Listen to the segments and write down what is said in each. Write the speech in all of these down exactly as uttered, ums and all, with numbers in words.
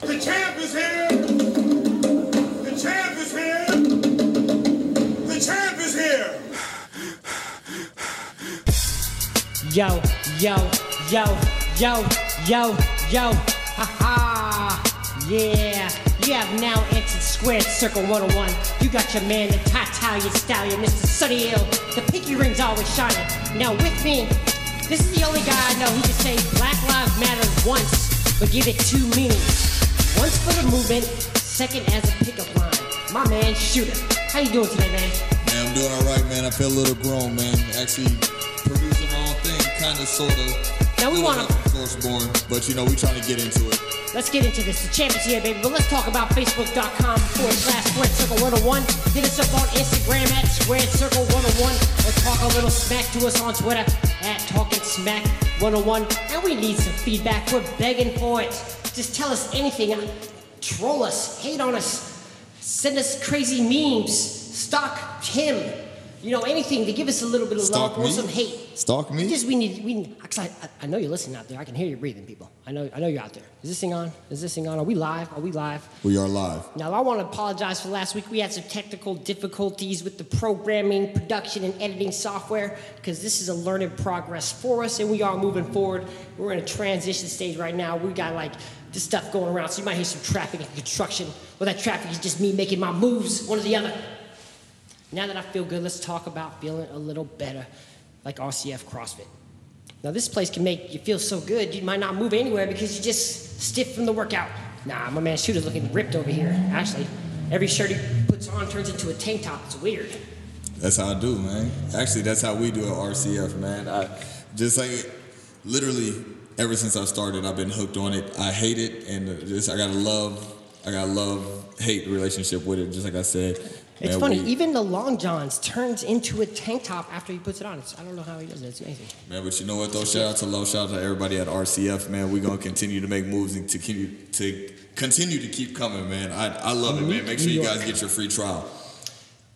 The champ is here! The champ is here! The champ is here! Yo, yo, yo, yo, yo, yo, ha ha! Yeah! You have now entered Squared Circle one oh one. You got your man, the Italian Stallion, Mister Sonny Hill. The pinky ring's always shining. Now with me, this is the only guy I know who can say Black Lives Matter once, but give it two meanings. Once for the movement, second as a pickup line. My man, Shooter. How you doing today, man? Man, I'm doing all right, man. I feel a little grown, man. Actually, producing my own thing, kind of, sort of. Now we want to... Firstborn, but, you know, we're trying to get into it. Let's get into this. The champ is here, baby. But let's talk about Facebook.com forward slash Squared Circle one oh one. Hit us up on Instagram at Squared Circle one oh one. Or talk a little smack to us on Twitter at Talking Smack one oh one. And we need some feedback. We're begging for it. Just tell us anything, troll us, hate on us, send us crazy memes, stalk him, you know, anything to give us a little bit of stalk love me. Or some hate. Stalk me? Just we need, we need, I, I know you're listening out there. I can hear you breathing, people. I know, I know you're out there. Is this thing on? Is this thing on? Are we live? Are we live? We are live. Now, I want to apologize for last week. We had some technical difficulties with the programming, production, and editing software because this is a learning progress for us, and we are moving forward. We're in a transition stage right now. We got like... this stuff going around, so you might hear some traffic and construction. Well, that traffic is just me making my moves, one or the other. Now that I feel good, let's talk about feeling a little better, like R C F CrossFit. Now, this place can make you feel so good, you might not move anywhere because you're just stiff from the workout. Nah, my man Shooter's looking ripped over here. Actually, every shirt he puts on turns into a tank top. It's weird. That's how I do, man. Actually, that's how we do at R C F, man. I just like, literally... ever since I started, I've been hooked on it. I hate it, and just I got a love, I got a love-hate relationship with it, just like I said. It's man, funny, we, even the long johns turns into a tank top after he puts it on. It's, I don't know how he does it. It's amazing. Man, but you know what, though? Shout out to Love, shout out to everybody at R C F, man. We're going to continue to make moves and to keep, to continue to keep coming, man. I, I love it, man. Make sure you guys get your free trial.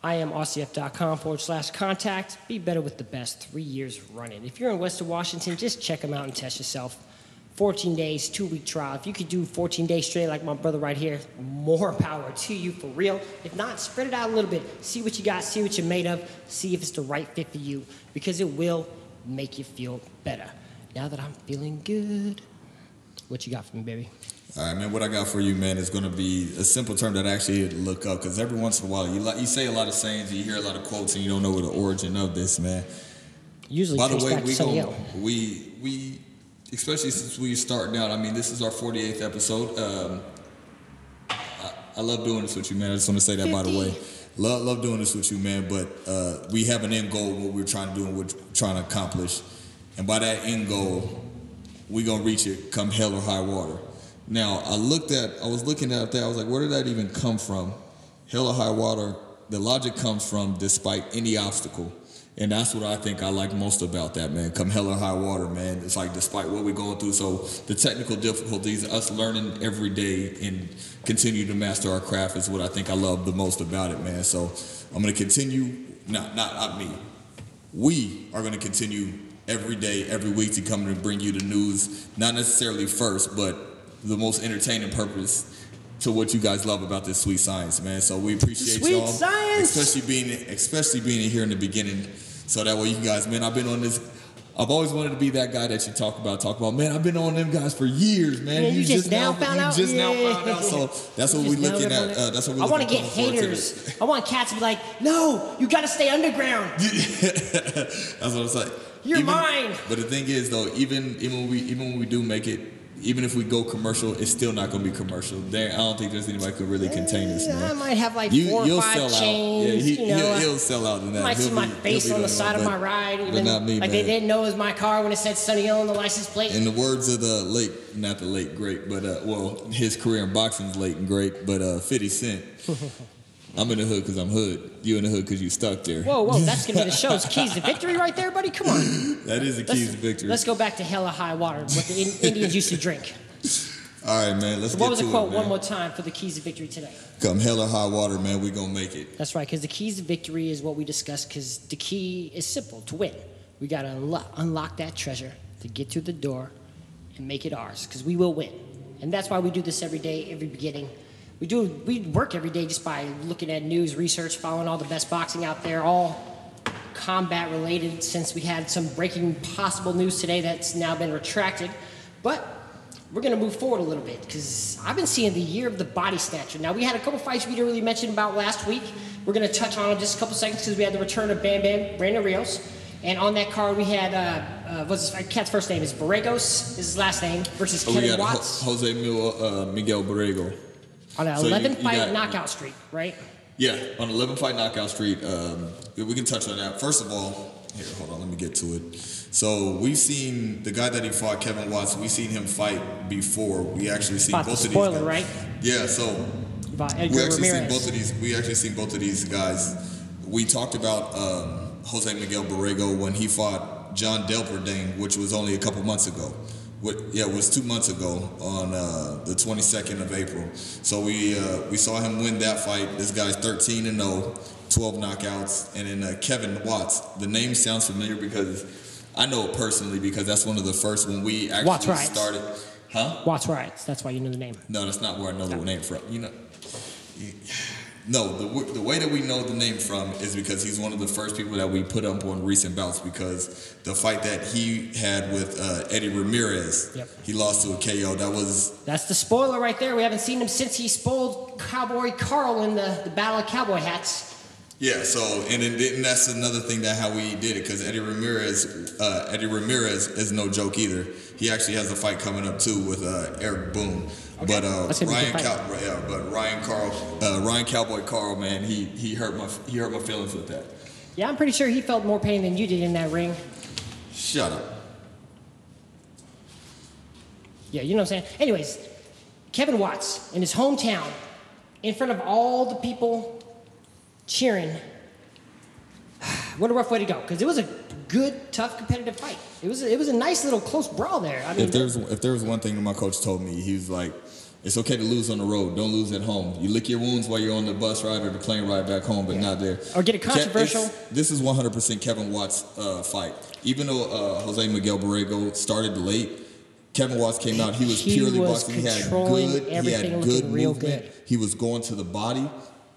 I am R C F dot com forward slash contact. Be better with the best, three years running. If you're in Western Washington, just check them out and test yourself. fourteen days, two-week trial. If you could do fourteen days straight like my brother right here, more power to you for real. If not, spread it out a little bit. See what you got, see what you're made of, see if it's the right fit for you, because it will make you feel better. Now that I'm feeling good, what you got for me, baby? All right, man, what I got for you, man, is going to be a simple term that I actually had to look up, because every once in a while you li- you say a lot of sayings, you hear a lot of quotes, and you don't know the origin of this, man. Usually, by the way, we go, we we especially since we starting out. I mean, this is our forty-eighth episode. Um, I, I love doing this with you, man. I just want to say that fifty. By the way, love love doing this with you, man. But uh, we have an end goal, what we're trying to do and what we're trying to accomplish, and by that end goal, we gonna reach it, come hell or high water. Now, I looked at, I was looking at that, I was like, where did that even come from? Hell or high water, the logic comes from despite any obstacle. And that's what I think I like most about that, man. Come hell or high water, man. It's like despite what we're going through. So the technical difficulties, us learning every day and continue to master our craft is what I think I love the most about it, man. So I'm going to continue, not, not, not me. We are going to continue every day, every week to come and bring you the news, not necessarily first, but the most entertaining purpose to what you guys love about this sweet science, man. So we appreciate sweet y'all, science. especially being especially being here in the beginning. So that way, you guys, man, I've been on this. I've always wanted to be that guy that you talk about, talk about. Man, I've been on them guys for years, man. Yeah, you, you just, just now found out. You just yeah. now found out. So that's what we're looking at. Uh, that's what we. I want to get haters. I want cats to be like, no, you got to stay underground. That's what I'm saying. You're even, mine. But the thing is, though, even even when we even when we do make it. Even if we go commercial, it's still not going to be commercial. There, I don't think there's anybody could really contain this, man. I might have like you, four or five chains. Yeah, he, you know, he'll, he'll sell out in that. I might he'll see be, my face on the side of my ride. Even, but not me, Like man. They didn't know it was my car when it said Sonny Hill on the license plate. In the words of the late, not the late great, but, uh, well, his career in boxing's late and great, but uh, fifty Cent. I'm in the hood because I'm hood. You in the hood because you stuck there. Whoa, whoa, that's going to be the show's keys to victory right there, buddy. Come on. That is the keys let's, to victory. Let's go back to hell or high water, what the in- Indians used to drink. All right, man, let's so get to it, what was the quote it, one more time for the keys to victory today? Come hell or high water, man, we're going to make it. That's right, because the keys to victory is what we discussed because the key is simple, to win. We got to unlo- unlock that treasure to get through the door and make it ours because we will win. And that's why we do this every day, every beginning. We do we work every day just by looking at news, research, following all the best boxing out there, all combat related, since we had some breaking possible news today that's now been retracted. But we're going to move forward a little bit because I've been seeing the year of the body snatcher. Now, we had a couple fights we didn't really mention about last week. We're going to touch on them just a couple seconds because we had the return of Bam Bam, Brandon Rios. And on that card, we had, uh, uh, what's his cat's first name? Is Borregos, is his last name, versus oh, Kevin Watts. Ho Jose Mil uh, Miguel Borrego. On an so eleven-fight knockout streak, right? Yeah, on an eleven-fight knockout streak. Um, we can touch on that. First of all, here, hold on, let me get to it. So we've seen the guy that he fought, Kevin Watts, we've seen him fight before. We actually seen both the spoiler, of these guys. Right? Yeah, so about Edgar we actually Ramirez. seen both of these. We actually seen both of these guys. We talked about um, Jose Miguel Borrego when he fought John Delverdain, which was only a couple months ago. What, yeah, it was two months ago on uh, the twenty-second of April. So we uh, we saw him win that fight. This guy's thirteen and oh, twelve knockouts. And then uh, Kevin Watts. The name sounds familiar because I know it personally because that's one of the first when we actually Watts Riots. started. Huh? Watts Riots. That's why you know the name. No, that's not where I know no. the name from. You know. You, No, the, the way that we know the name from is because he's one of the first people that we put up on recent bouts because the fight that he had with uh, Eddie Ramirez, yep. he lost to a K O. That was... That's the spoiler right there. We haven't seen him since he spoiled Cowboy Carl in the, the Battle of Cowboy Hats. Yeah, so, and, it, and that's another thing that how we did it because Eddie Ramirez, uh, Eddie Ramirez is no joke either. He actually has a fight coming up too with uh, Eric Boone. Okay. But uh, Ryan, Cal- yeah, but Ryan Carl, uh, Ryan Cowboy Carl, man, he he hurt my he hurt my feelings with that. Yeah, I'm pretty sure he felt more pain than you did in that ring. Shut up. Yeah, you know what I'm saying. Anyways, Kevin Watts in his hometown, in front of all the people cheering. What a rough way to go, because it was a good, tough, competitive fight. It was a, it was a nice little close brawl there. I mean, if there's if there was one thing that my coach told me, he was like, "It's okay to lose on the road. Don't lose at home. You lick your wounds while you're on the bus ride or the plane ride back home, but yeah. not there." Or get a controversial. It's, this is one hundred percent Kevin Watts' uh, fight. Even though uh, Jose Miguel Borrego started late, Kevin Watts came out. He was he purely was boxing. He had good. He had good movement. Good. He was going to the body.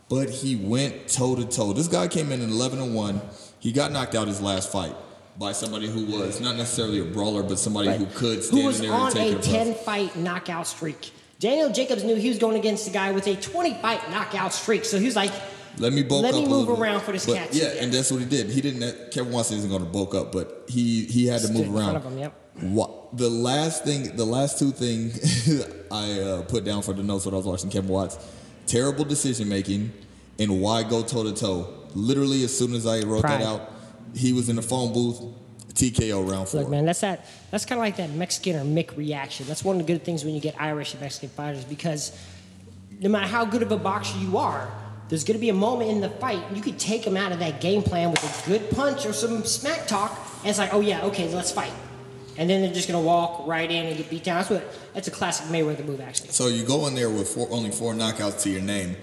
But he went toe-to-toe. This guy came in at eleven and one. He got knocked out his last fight by somebody who was not necessarily a brawler, but somebody right. who could stand who was in there and take a ten-fight knockout streak. Daniel Jacobs knew he was going against the guy with a twenty-fight knockout streak. So he was like, let me bulk let up me move around for this but, cat. Yeah, yeah, and that's what he did. He didn't. Kevin Watts isn't going to bulk up, but he, he had to Stood move around. In front of him, yep. What, the last thing, the last two things I uh, put down for the notes when I was watching Kevin Watts. Terrible decision making, and why go toe to toe? Literally, as soon as I wrote Pride. that out, he was in the phone booth. T K O round four. Look, man, that's that. That's kind of like that Mexican or Mick reaction. That's one of the good things when you get Irish and Mexican fighters because no matter how good of a boxer you are, there's going to be a moment in the fight you could take them out of that game plan with a good punch or some smack talk, and it's like, oh yeah, okay, let's fight. And then they're just going to walk right in and get beat down. That's what. That's a classic Mayweather move, actually. So you go in there with four, only four knockouts to your name,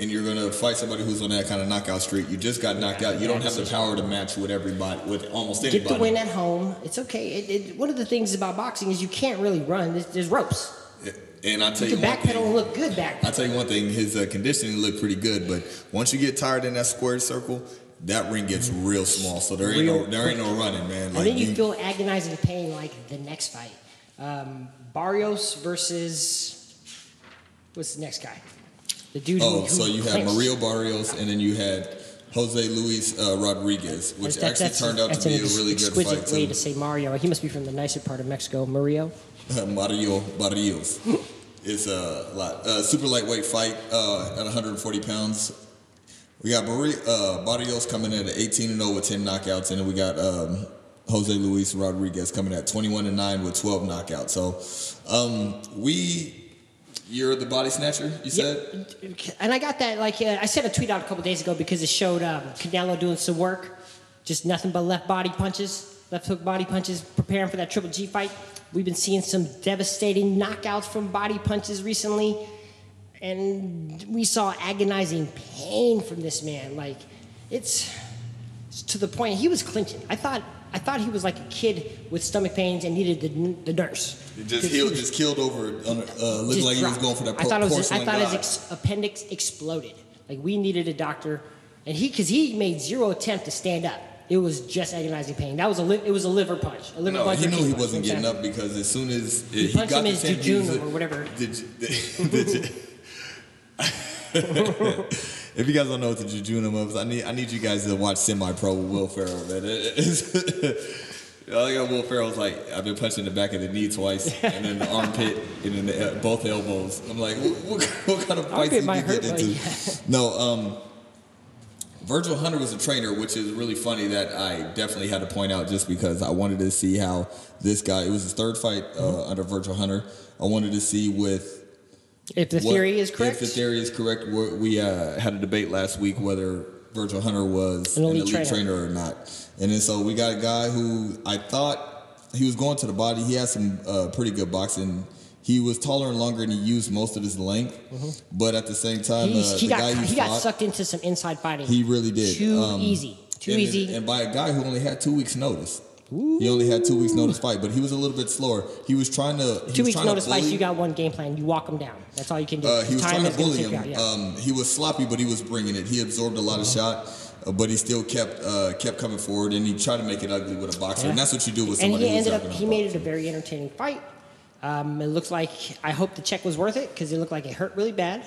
and you're going to fight somebody who's on that kind of knockout streak. You just got knocked yeah, out. You don't have the power to match with everybody, with almost anybody. Get the win at home. It's okay. It, it, one of the things about boxing is you can't really run. There's, there's ropes. And I tell you, you can backpedal and look good back. I tell you one thing. His uh, conditioning looked pretty good, but once you get tired in that squared circle, that ring gets real small, so there ain't no, there ain't no running, man. Like, and then you, you feel agonizing pain like the next fight. Um, Barrios versus, what's the next guy? The dude oh, who, so who you clinched. Had Mario Barrios, and then you had Jose Luis uh, Rodriguez, which that, actually turned out to be a really good fight, too. Exquisite way to say Mario. He must be from the nicer part of Mexico. Mario? Mario Barrios. It's a lot. Uh, super lightweight fight uh, at one hundred forty pounds. We got uh, Barrios coming in at eighteen and oh with ten knockouts, and then we got um, Jose Luis Rodriguez coming at twenty-one and nine with twelve knockouts. So, um, we, you're the body snatcher, you said? Yeah. And I got that, like, uh, I sent a tweet out a couple days ago because it showed um, Canelo doing some work, just nothing but left body punches, left hook body punches, preparing for that Triple G fight. We've been seeing some devastating knockouts from body punches recently. And we saw agonizing pain from this man. Like, it's, it's to the point. He was clinching. I thought I thought he was like a kid with stomach pains and needed the, the nurse. It just healed, he, just killed over, uh, looked like dropped. He was going for that porcelain. I thought, it was just, I thought his ex appendix exploded. Like, we needed a doctor, and he, because he made zero attempt to stand up. It was just agonizing pain. That was a li it was a liver punch. A liver no, punch. He knew he punch. wasn't getting exactly. up because as soon as it, he, he punched got him the jejunum or whatever. Did you, did, did you, if you guys don't know what the jejunum is, I need I need you guys to watch Semi Pro with Will Ferrell. Man, it, I think Will Ferrell's like, I've been punching the back of the knee twice, and then the armpit, and then the, both elbows. I'm like, what, what, what kind of fights did you get hurt, into? Yeah. No, um. Virgil Hunter was a trainer, which is really funny that I definitely had to point out just because I wanted to see how this guy, it was his third fight uh, mm-hmm. under Virgil Hunter. I wanted to see with... If the what, theory is correct. If the theory is correct. We uh, had a debate last week whether Virgil Hunter was an elite, an elite trainer. trainer or not. And then so we got a guy who I thought he was going to the body. He had some uh, pretty good boxing. He was taller and longer, and he used most of his length. Mm-hmm. But at the same time, he, uh, he, the got, guy he, he fought, got sucked into some inside fighting. He really did. Too um, easy. Too and, easy. And by a guy who only had two weeks' notice. Ooh. He only had two weeks' notice fight, but he was a little bit slower. He was trying to. He two was weeks' trying notice to bully. Fights, you got one game plan. You walk him down. That's all you can do. Uh, he was Time trying to bully him. Out, yeah. um, he was sloppy, but he was bringing it. He absorbed a lot mm-hmm. of shots. But he still kept uh, kept coming forward, and he tried to make it ugly with a boxer. Yeah. And that's what you do with somebody. And he ended up. He made it a very entertaining fight. Um, it looks like, I hope the check was worth it because it looked like it hurt really bad.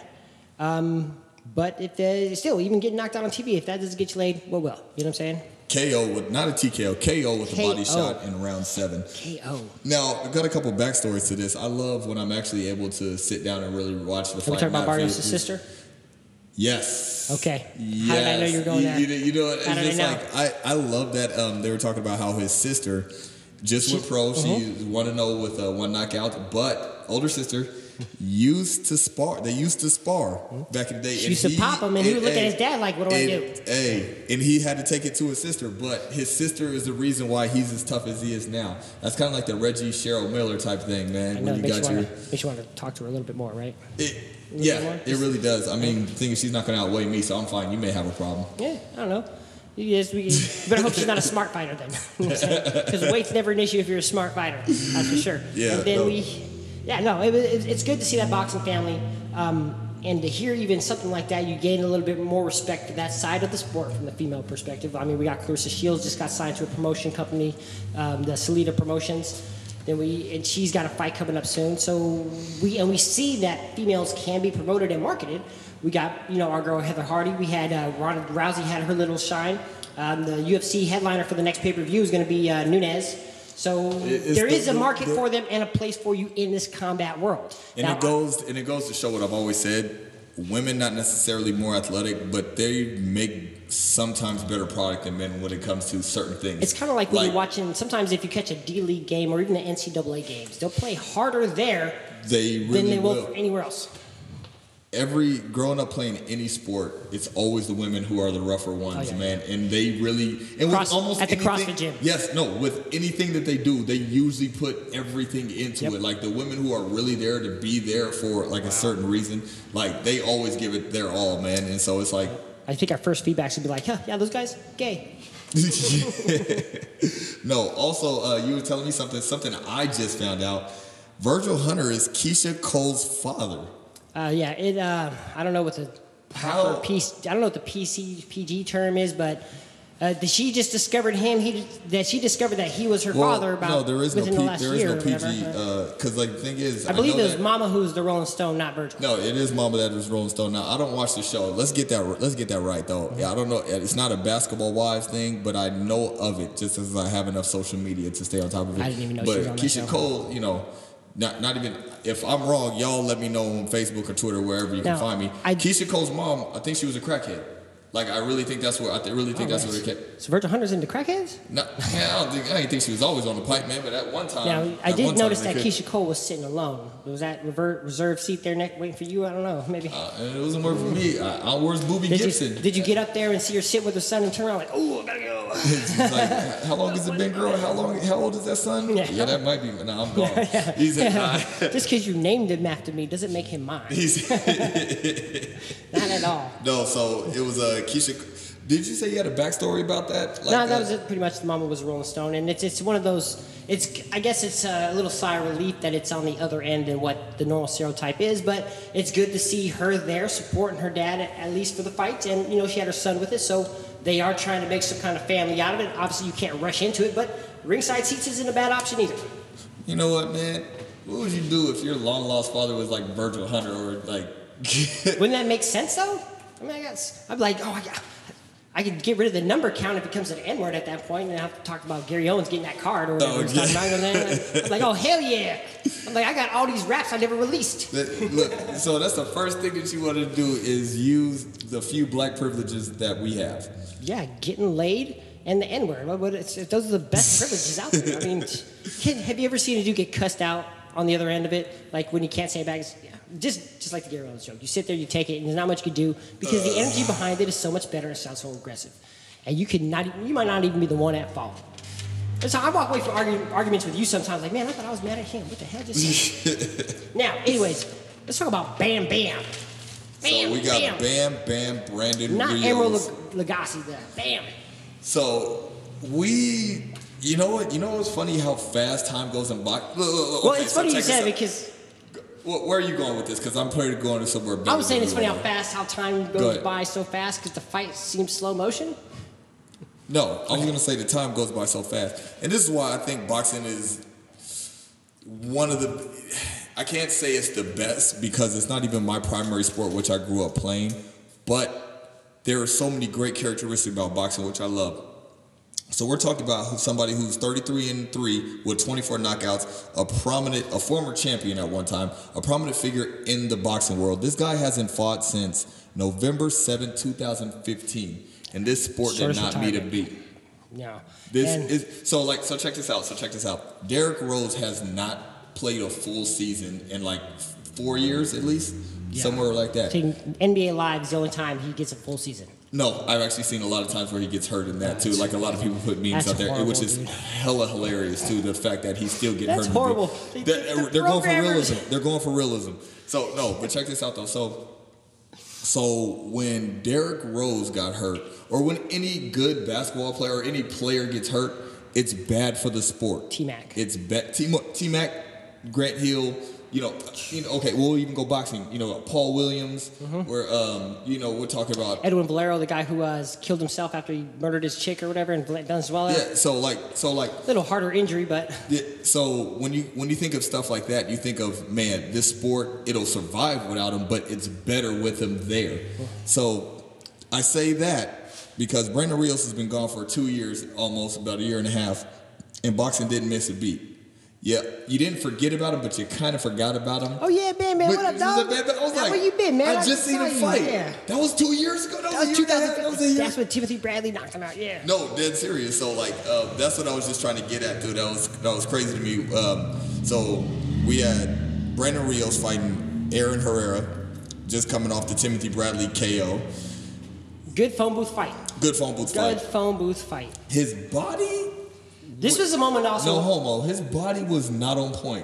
Um, but if they, still, even getting knocked out on T V, if that doesn't get you laid, what will? You know what I'm saying? K O, with not a T K O, K O with a body shot in round seven. K O. Now, I've got a couple backstories to this. I love when I'm actually able to sit down and really watch the fight. Can we talk about Barrios' sister? Yes. Okay. Yes. How did I know you were going there? You, you know, it's just like, I, I love that um, they were talking about how his sister... Just with pro, she won and oh with uh, one knockout. But older sister used to spar. They used to spar back in the day. She and used he, to pop him, and he would look at his dad like, "What do and, I do?" Hey, and he had to take it to his sister. But his sister is the reason why he's as tough as he is now. That's kind of like the Reggie Cheryl Miller type thing, man. I know, when you got you your, wanna, makes you want to talk to her a little bit more, right? It, yeah, it really does. I mean, the thing is, she's not going to outweigh me, so I'm fine. You may have a problem. Yeah, I don't know. Yes, we better hope she's not a smart fighter then, because weight's never an issue if you're a smart fighter, that's for sure. Yeah. And then no. we, yeah, no, it, it, it's good to see that boxing family, um, and to hear even something like that, you gain a little bit more respect for that side of the sport from the female perspective. I mean, we got Clarissa Shields just got signed to a promotion company, um, the Salida Promotions. Then we and she's got a fight coming up soon. So we and we see that females can be promoted and marketed. We got, you know, our girl Heather Hardy. We had uh, Ronda Rousey had her little shine. Um, the U F C headliner for the next pay-per-view is going to be uh, Nunes. So it's there the, is a market the, for them and a place for you in this combat world. And now, it goes and it goes to show what I've always said: women not necessarily more athletic, but they make sometimes better product than men when it comes to certain things. It's kind of like, like when you're watching, sometimes if you catch a D-League game or even the N C double A games, they'll play harder there they really than they will, will for anywhere else. Every growing up playing any sport, it's always the women who are the rougher ones, oh, yeah. man. And they really and Cross, with almost at the anything, CrossFit gym. Yes, no. With anything that they do, they usually put everything into yep. it. Like the women who are really there to be there for like wow. a certain reason, like they always give it their all, man. And so it's like. I think our first feedback should be like, huh, yeah, those guys, gay. No, also, uh, you were telling me something, something I just found out. Virgil Hunter is Keyshia Cole's father. Uh, yeah, it. Uh, I don't know what the How? P C, I don't know what the P C P G term is, but uh, that she just discovered him. He that she discovered that he was her well, father about no, there is within no P, the last there is year. There is no P G because uh, like the thing is, I, I believe it was that, Mama who's the Rolling Stone, not Virgil. No, it is Mama that is Rolling Stone. Now I don't watch the show. Let's get that. Let's get that right though. Yeah, I don't know. It's not a Basketball Wives thing, but I know of it just as I have enough social media to stay on top of it. I didn't even know. But she was on Keyshia that show. Cole, you know. Not, not even, if I'm wrong, y'all let me know on Facebook or Twitter, wherever you now, can find me. I, Keyshia Cole's mom, I think she was a crackhead. Like, I really think that's where, I th really think oh, that's nice. where it came. So Virgil Hunter's into crackheads? No, I don't think, I didn't think she was always on the pipe, man, but at one time. Now, I did notice that Keyshia Cole was sitting alone. Was that revert, reserved seat there neck waiting for you? I don't know, maybe. Uh, it wasn't working for me. I, I, where's Boobie did Gibson? You, did you get up there and see her sit with her son and turn around like, oh, I gotta go. She's like, how long has it been, girl? How long? How old is that son? Yeah, yeah that might be. No, nah, I'm gone. Yeah. He's like, nah. Just because you named him after me doesn't make him mine. Not at all. No, so it was a uh, Keyshia. Did you say you had a backstory about that? Like, no, that uh, was it. Pretty much, the mama was Rolling Stone, and it's it's one of those. It's I guess it's a little sigh of relief that it's on the other end than what the normal stereotype is, but it's good to see her there supporting her dad at, at least for the fights, and you know she had her son with it, so they are trying to make some kind of family out of it. Obviously, you can't rush into it, but ringside seats isn't a bad option either. You know what, man? What would you do if your long lost father was like Virgil Hunter or like? Wouldn't that make sense though? I mean, I guess I'd be like, oh yeah. I could get rid of the number count if it becomes an N-word at that point, and I have to talk about Gary Owens getting that card or whatever. Oh, yeah. About. I'm like, oh, hell yeah. I'm like, I got all these raps I never released. Look, so that's the first thing that you want to do is use the few black privileges that we have. Yeah, getting laid and the N-word. But it's, those are the best privileges out there. I mean, can, have you ever seen a dude get cussed out on the other end of it? Like when you can't say it back, yeah. Just just like the Gary Owens joke. You sit there, you take it, and there's not much you can do because uh, the energy behind it is so much better and it sounds so aggressive. And you could not, you might not even be the one at fault. And so I walk away from argue, arguments with you sometimes like, man, I thought I was mad at him. What the hell just happened? Now, anyways, let's talk about Bam Bam. Bam, so we got Bam Bam, Bam Brandon Not Rios. Emerald Lagasse, the Bam. So we, you know what? You know what's funny how fast time goes in boxing? Well, okay, it's so funny you said it because... Where are you going with this? Because I'm pretty going to somewhere big. I was saying it's funny how fast, how time goes by so fast because the fight seems slow motion. No, I was going to say the time goes by so fast. And this is why I think boxing is one of the... I can't say it's the best because it's not even my primary sport, which I grew up playing. But there are so many great characteristics about boxing, which I love. So we're talking about somebody who's thirty-three and three with twenty-four knockouts, a prominent, a former champion at one time, a prominent figure in the boxing world. This guy hasn't fought since November seventh, two thousand fifteen, and this sport did not meet a beat. No. This and is so like so. Check this out. So check this out. Derrick Rose has not played a full season in like four years at least, yeah. somewhere like that. So N B A Live is the only time he gets a full season. No, I've actually seen a lot of times where he gets hurt in that, too. Like, a lot of people put memes that's out there, horrible, which is dude. hella hilarious, too, the fact that he's still getting that's hurt. That's horrible. They, they're, the they're going for realism. They're going for realism. So, no, but check this out, though. So, so when Derrick Rose got hurt, or when any good basketball player or any player gets hurt, it's bad for the sport. T-Mac. It's bad. T-Mac, Grant Hill. You know, you know, okay, we'll even go boxing. You know, Paul Williams, mm-hmm. where, um, you know, we're talking about... Edwin Valero, the guy who uh, killed himself after he murdered his chick or whatever in Venezuela. Yeah, so like... so like a little harder injury, but... Yeah, so when you when you think of stuff like that, you think of, man, this sport, it'll survive without him, but it's better with him there. Mm-hmm. So I say that because Brandon Rios has been gone for two years, almost about a year and a half, and boxing didn't miss a beat. Yeah, you didn't forget about him, but you kind of forgot about him. Oh, yeah, man, man, but what up, dog? Like, I was like, where you been, man? I, I just seen him fight. Yeah. That was two years ago. That, that was two thousand fifteen. That that's when Timothy Bradley knocked him out, yeah. No, dead serious. So, like, uh, that's what I was just trying to get at, dude. That was, that was crazy to me. Um, so, we had Brandon Rios fighting Aron Herrera, just coming off the Timothy Bradley K O. Good phone booth fight. Good phone booth Good fight. Good phone booth fight. His body... This was a moment also. No homo. His body was not on point.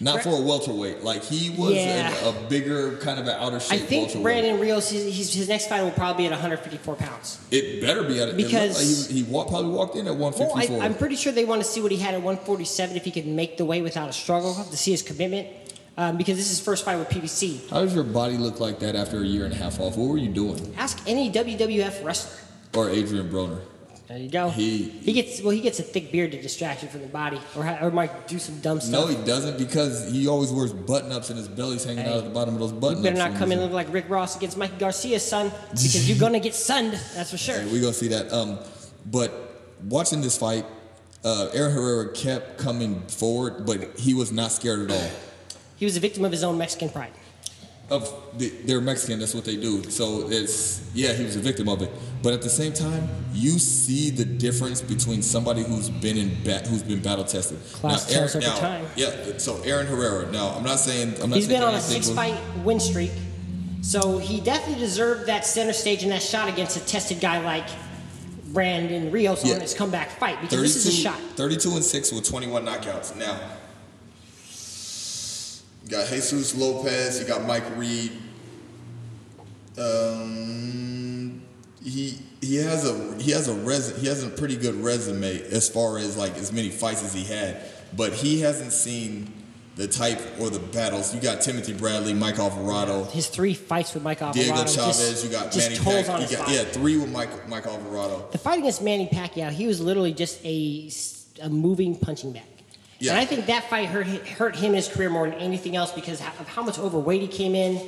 Not for a welterweight. Like, he was yeah. in a bigger, kind of an outer shape I think welterweight. Brandon Rios, he's, he's, his next fight will probably be at one fifty-four pounds. It better be at... Because... Like he he walk, probably walked in at one fifty-four. Well, I, I'm pretty sure they want to see what he had at one forty-seven, if he could make the weight without a struggle, to see his commitment. Um, because this is his first fight with P B C. How does your body look like that after a year and a half off? What were you doing? Ask any W W F wrestler. Or Adrian Broner. There you go. He, he gets well. He gets a thick beard to distract you from the body, or or might do some dumb stuff. No, he doesn't because he always wears button ups and his belly's hanging hey, out at the bottom of those button ups. You better ups not come in look like Rick Ross against Mikey Garcia's son because you're gonna get sunned. That's for sure. Hey, we gonna see that. Um, but watching this fight, uh, Aron Herrera kept coming forward, but he was not scared at all. He was a victim of his own Mexican pride. Of the, they're Mexican, that's what they do. So it's yeah, he was a victim of it. But at the same time, you see the difference between somebody who's been in bat, who's been battle tested. Class now, Aron, over now, time. Yeah. So Aron Herrera. Now I'm not saying I'm not. He's saying been on a six-fight win streak, so he definitely deserved that center stage and that shot against a tested guy like Brandon Rios yeah. on his comeback fight because this is a shot. thirty-two and six with twenty-one knockouts. Now. You got Jesus Lopez, you got Mike Reed. Um, he he he has a he has a res, he has a pretty good resume as far as like as many fights as he had, but he hasn't seen the type or the battles. You got Timothy Bradley, Mike Alvarado. His three fights with Mike Alvarado. Diego Chavez. Just, you got Manny Pacquiao. Yeah, three with Mike Mike Alvarado. The fight against Manny Pacquiao, he was literally just a a moving punching bag. Yeah. And I think that fight hurt hurt him his career more than anything else because of how much overweight he came in.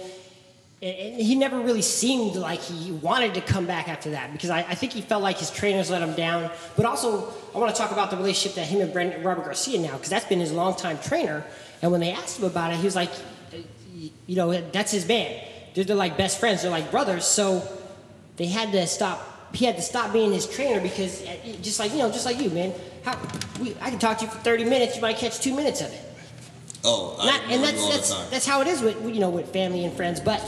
And he never really seemed like he wanted to come back after that because I, I think he felt like his trainers let him down. But also, I want to talk about the relationship that him and Brandon, Robert Garcia now, because that's been his longtime trainer. And when they asked him about it, he was like, you know, that's his man. They're, they're like best friends. They're like brothers. So they had to stop. He had to stop being his trainer because just like, you know, just like you, man, how, we, I can talk to you for thirty minutes. You might catch two minutes of it. Oh, I not, and that's that's, that's how it is with, you know, with family and friends, but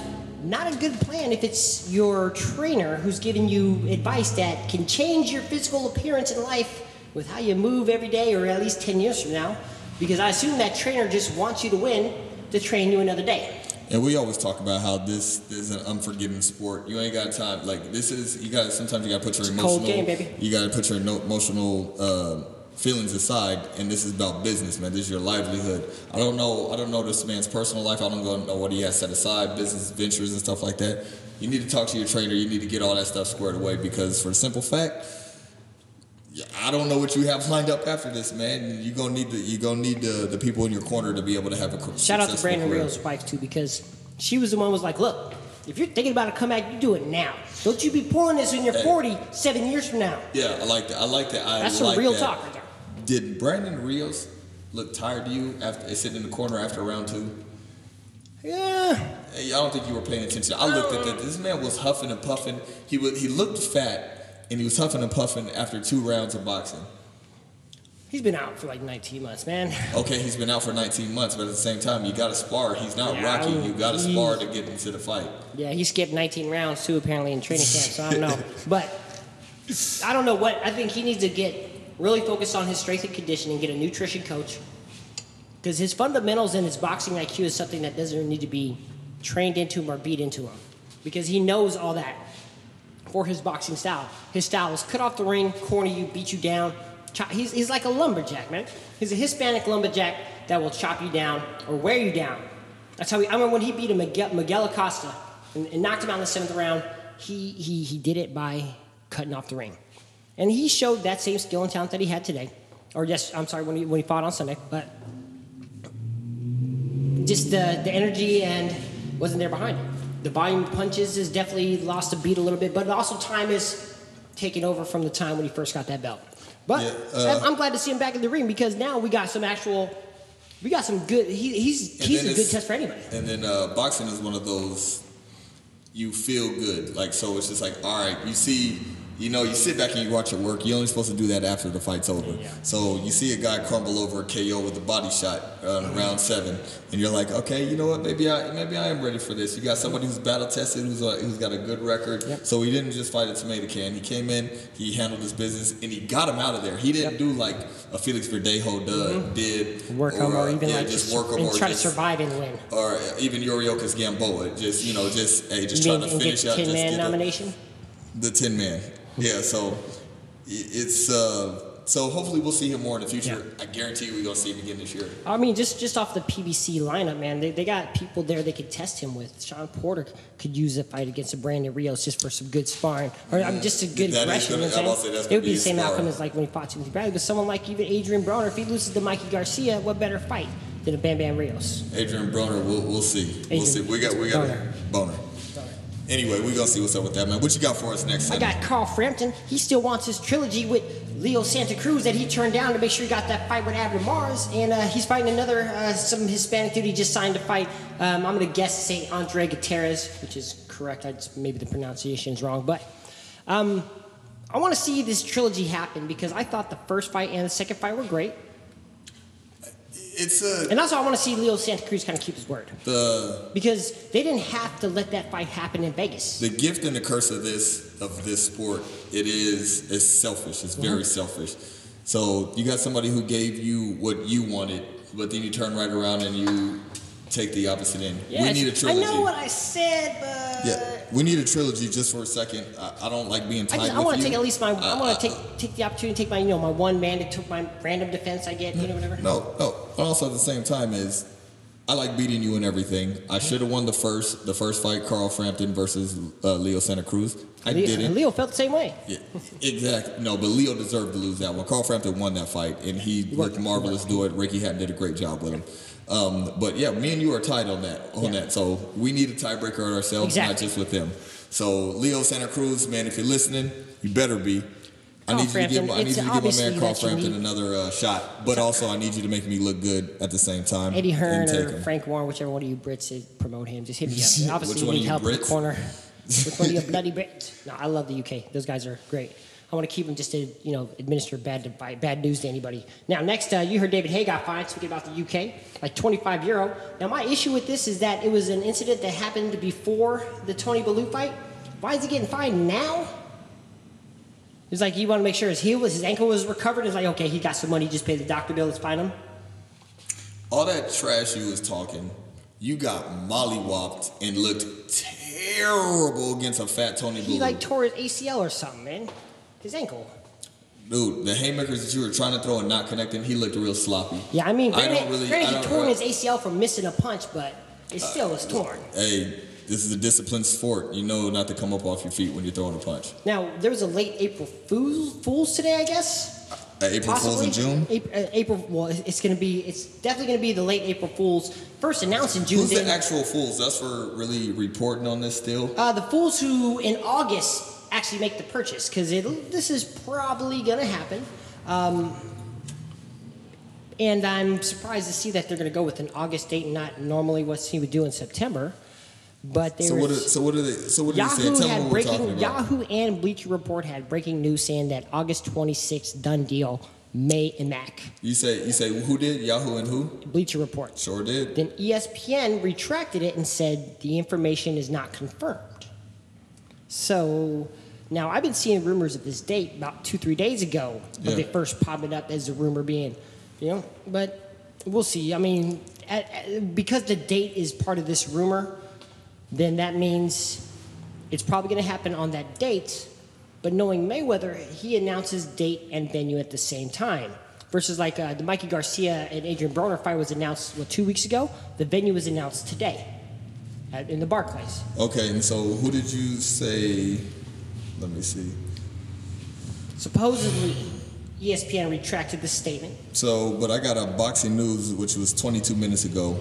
not a good plan if it's your trainer who's giving you advice that can change your physical appearance in life with how you move every day or at least ten years from now, because I assume that trainer just wants you to win to train you another day. And we always talk about how this, this is an unforgiving sport. You ain't got time. Like this is, you got sometimes you got to put your it's emotional, cold game, baby. You got to put your emotional, uh, feelings aside, and this is about business, man. This is your livelihood. I don't know. I don't know this man's personal life. I don't know what he has set aside, business ventures and stuff like that. You need to talk to your trainer. You need to get all that stuff squared away because, for the simple fact, I don't know what you have lined up after this, man. You're gonna need the you gonna need the, the people in your corner to be able to have a shout out to Brandon Rios' wife too, because she was the one who was like, look. If you're thinking about a comeback, you do it now. Don't you be pulling this when you're hey. forty-seven years from now. Yeah, I like that. I like that. I That's some like real that. talk right there. Did Brandon Rios look tired to you after sitting in the corner after round two? Yeah. Hey, I don't think you were paying attention. I looked at that. This man was huffing and puffing. He was, he looked fat, and he was huffing and puffing after two rounds of boxing. He's been out for like nineteen months, man. Okay, he's been out for nineteen months, but at the same time, you got to spar. He's not yeah, Rocky. You got to spar to get into the fight. Yeah, he skipped nineteen rounds, too, apparently, in training camp, so I don't know. But I don't know what. I think he needs to get really focused on his strength and conditioning, get a nutrition coach, because his fundamentals and his boxing I Q is something that doesn't need to be trained into him or beat into him, because he knows all that for his boxing style. His style is cut off the ring, corner you, beat you down. He's, he's like a lumberjack, man. He's a Hispanic lumberjack that will chop you down or wear you down. That's how he, I remember when he beat a Miguel, Miguel Acosta and, and knocked him out in the seventh round. He, he, he did it by cutting off the ring. And he showed that same skill and talent that he had today. Or yes, I'm sorry, when he, when he fought on Sunday. But just the, the energy and wasn't there behind him. The volume of punches is definitely lost a beat a little bit. But also time is taking over from the time when he first got that belt. But yeah, uh, I'm glad to see him back in the ring because now we got some actual, we got some good, he, he's he's a good test for anybody. And then uh, boxing is one of those, you feel good. Like, so it's just like, all right, you see, you know, you sit back and you watch your work. You're only supposed to do that after the fight's over. Yeah. So you see a guy crumble over a K O with a body shot uh, in round seven. And you're like, okay, you know what, maybe I maybe I am ready for this. You got somebody who's battle tested, who's a, who's got a good record. Yep. So he didn't just fight a tomato can. He came in, he handled his business, and he got him out of there. He didn't yep. do like a Felix Verdejo mm-hmm. did. Work or, him or even yeah, like just work him or try just, to survive and win. Or even Yoriokas Gamboa. Just, you know, just, hey, just trying to finish out. Just man get nomination? A, the Tin Man. Yeah, so it's uh, so hopefully we'll see him more in the future. Yeah. I guarantee you we're going to see him again this year. I mean, just, just off the P B C lineup, man, they, they got people there they could test him with. Sean Porter could use a fight against a Brandon Rios just for some good sparring. Or yeah. I mean, just a good that aggression. Gonna, I say that's it would be the same sparring. outcome as like when he fought Timothy Bradley. But someone like even Adrian Broner, if he loses to Mikey Garcia, what better fight than a Bam Bam Rios? Adrian Broner, we'll, we'll see. Adrian, we'll see. We got, we got Broner. Boner. Anyway, we're going to see what's up with that, man. What you got for us next time? I got Carl Frampton. He still wants his trilogy with Leo Santa Cruz that he turned down to make sure he got that fight with Adrian Mars. And uh, he's fighting another, uh, some Hispanic dude he just signed to fight. Um, I'm going to guess Saint Andre Gutierrez, which is correct. I just, maybe the pronunciation is wrong. But um, I want to see this trilogy happen because I thought the first fight and the second fight were great. It's a, and also, I want to see Leo Santa Cruz kind of keep his word. The, because they didn't have to let that fight happen in Vegas. The gift and the curse of this of this sport, it is it's selfish. It's very mm-hmm. selfish. So you got somebody who gave you what you wanted, but then you turn right around and you take the opposite end. Yes. We need a trilogy. I know what I said, but... Yeah. We need a trilogy just for a second. I, I don't like being tied I just, with I want to take at least my, I, I want to take I, take the opportunity to take my, you know, my one man that took my random defense I get, you know, whatever. No, no. But also at the same time is, I like beating you in everything. I should have won the first, the first fight, Carl Frampton versus uh, Leo Santa Cruz. I Leo, didn't. Leo felt the same way. Yeah, exactly. No, but Leo deserved to lose that one. Carl Frampton won that fight, and he looked marvelous do it. Ricky Hatton did a great job with him. Um, but yeah, me and you are tied on that. On yeah. that, so we need a tiebreaker ourselves, exactly. Not just with them. So Leo Santa Cruz, man, if you're listening, you better be. I need, you to give, I need you to give my man Carl Frampton another uh, shot, but also I need you to make me look good at the same time. Eddie Hearn or Frank Warren, whichever one of you Brits promote him, just hit me up. Obviously, you need help Brits? in the corner. Which one of you bloody Brits? No, I love the U K. Those guys are great. I want to keep them just to, you know, administer bad bad news to anybody. Now, next, uh, you heard David Hay got fined, speaking about the U K, like twenty-five euro. Now, my issue with this is that it was an incident that happened before the Tony Bellew fight. Why is he getting fined now? It's like you want to make sure his heel was, his ankle was recovered. It's like, okay, he got some money. Just pay the doctor bill. Let's find him. All that trash you was talking, you got mollywopped and looked terrible against a fat Tony Bellew. He like tore his A C L or something, man. His ankle. Dude, the haymakers that you were trying to throw and not connecting, he looked real sloppy. Yeah, I mean, granted, I don't really, granted I don't, he torn his A C L from missing a punch, but it still uh, was torn. Hey. This is a disciplined sport. You know not to come up off your feet when you're throwing a punch. Now, there was a late April Fool's, Fool's today, I guess? Uh, April Fool's in June? April, uh, April well, it's going to be, it's definitely going to be the late April Fool's. First announced in June. Who's the actual Fool's? That's for really reporting on this still? Uh, the Fool's who, in August, actually make the purchase, because this is probably going to happen. Um, and I'm surprised to see that they're going to go with an August date and not normally what he would do in September. But there so, was, what are, so what are they? So what did Yahoo they say? Tell had me what breaking, we're talking about. Yahoo and Bleacher Report had breaking news saying that August twenty-sixth done deal. May and Mac. You say you say who did Yahoo and who? Bleacher Report. Sure did. Then E S P N retracted it and said the information is not confirmed. So now I've been seeing rumors of this date about two three days ago, but yeah. they first popped up as a rumor being, you know. But we'll see. I mean, at, at, because the date is part of this rumor. Then that means it's probably going to happen on that date. But knowing Mayweather, he announces date and venue at the same time. Versus like uh, the Mikey Garcia and Adrian Broner fight was announced, what, two weeks ago? The venue was announced today at, in the Barclays. Okay, and so who did you say? Let me see. Supposedly, E S P N retracted the statement. So, but I got a Boxing News, which was twenty-two minutes ago.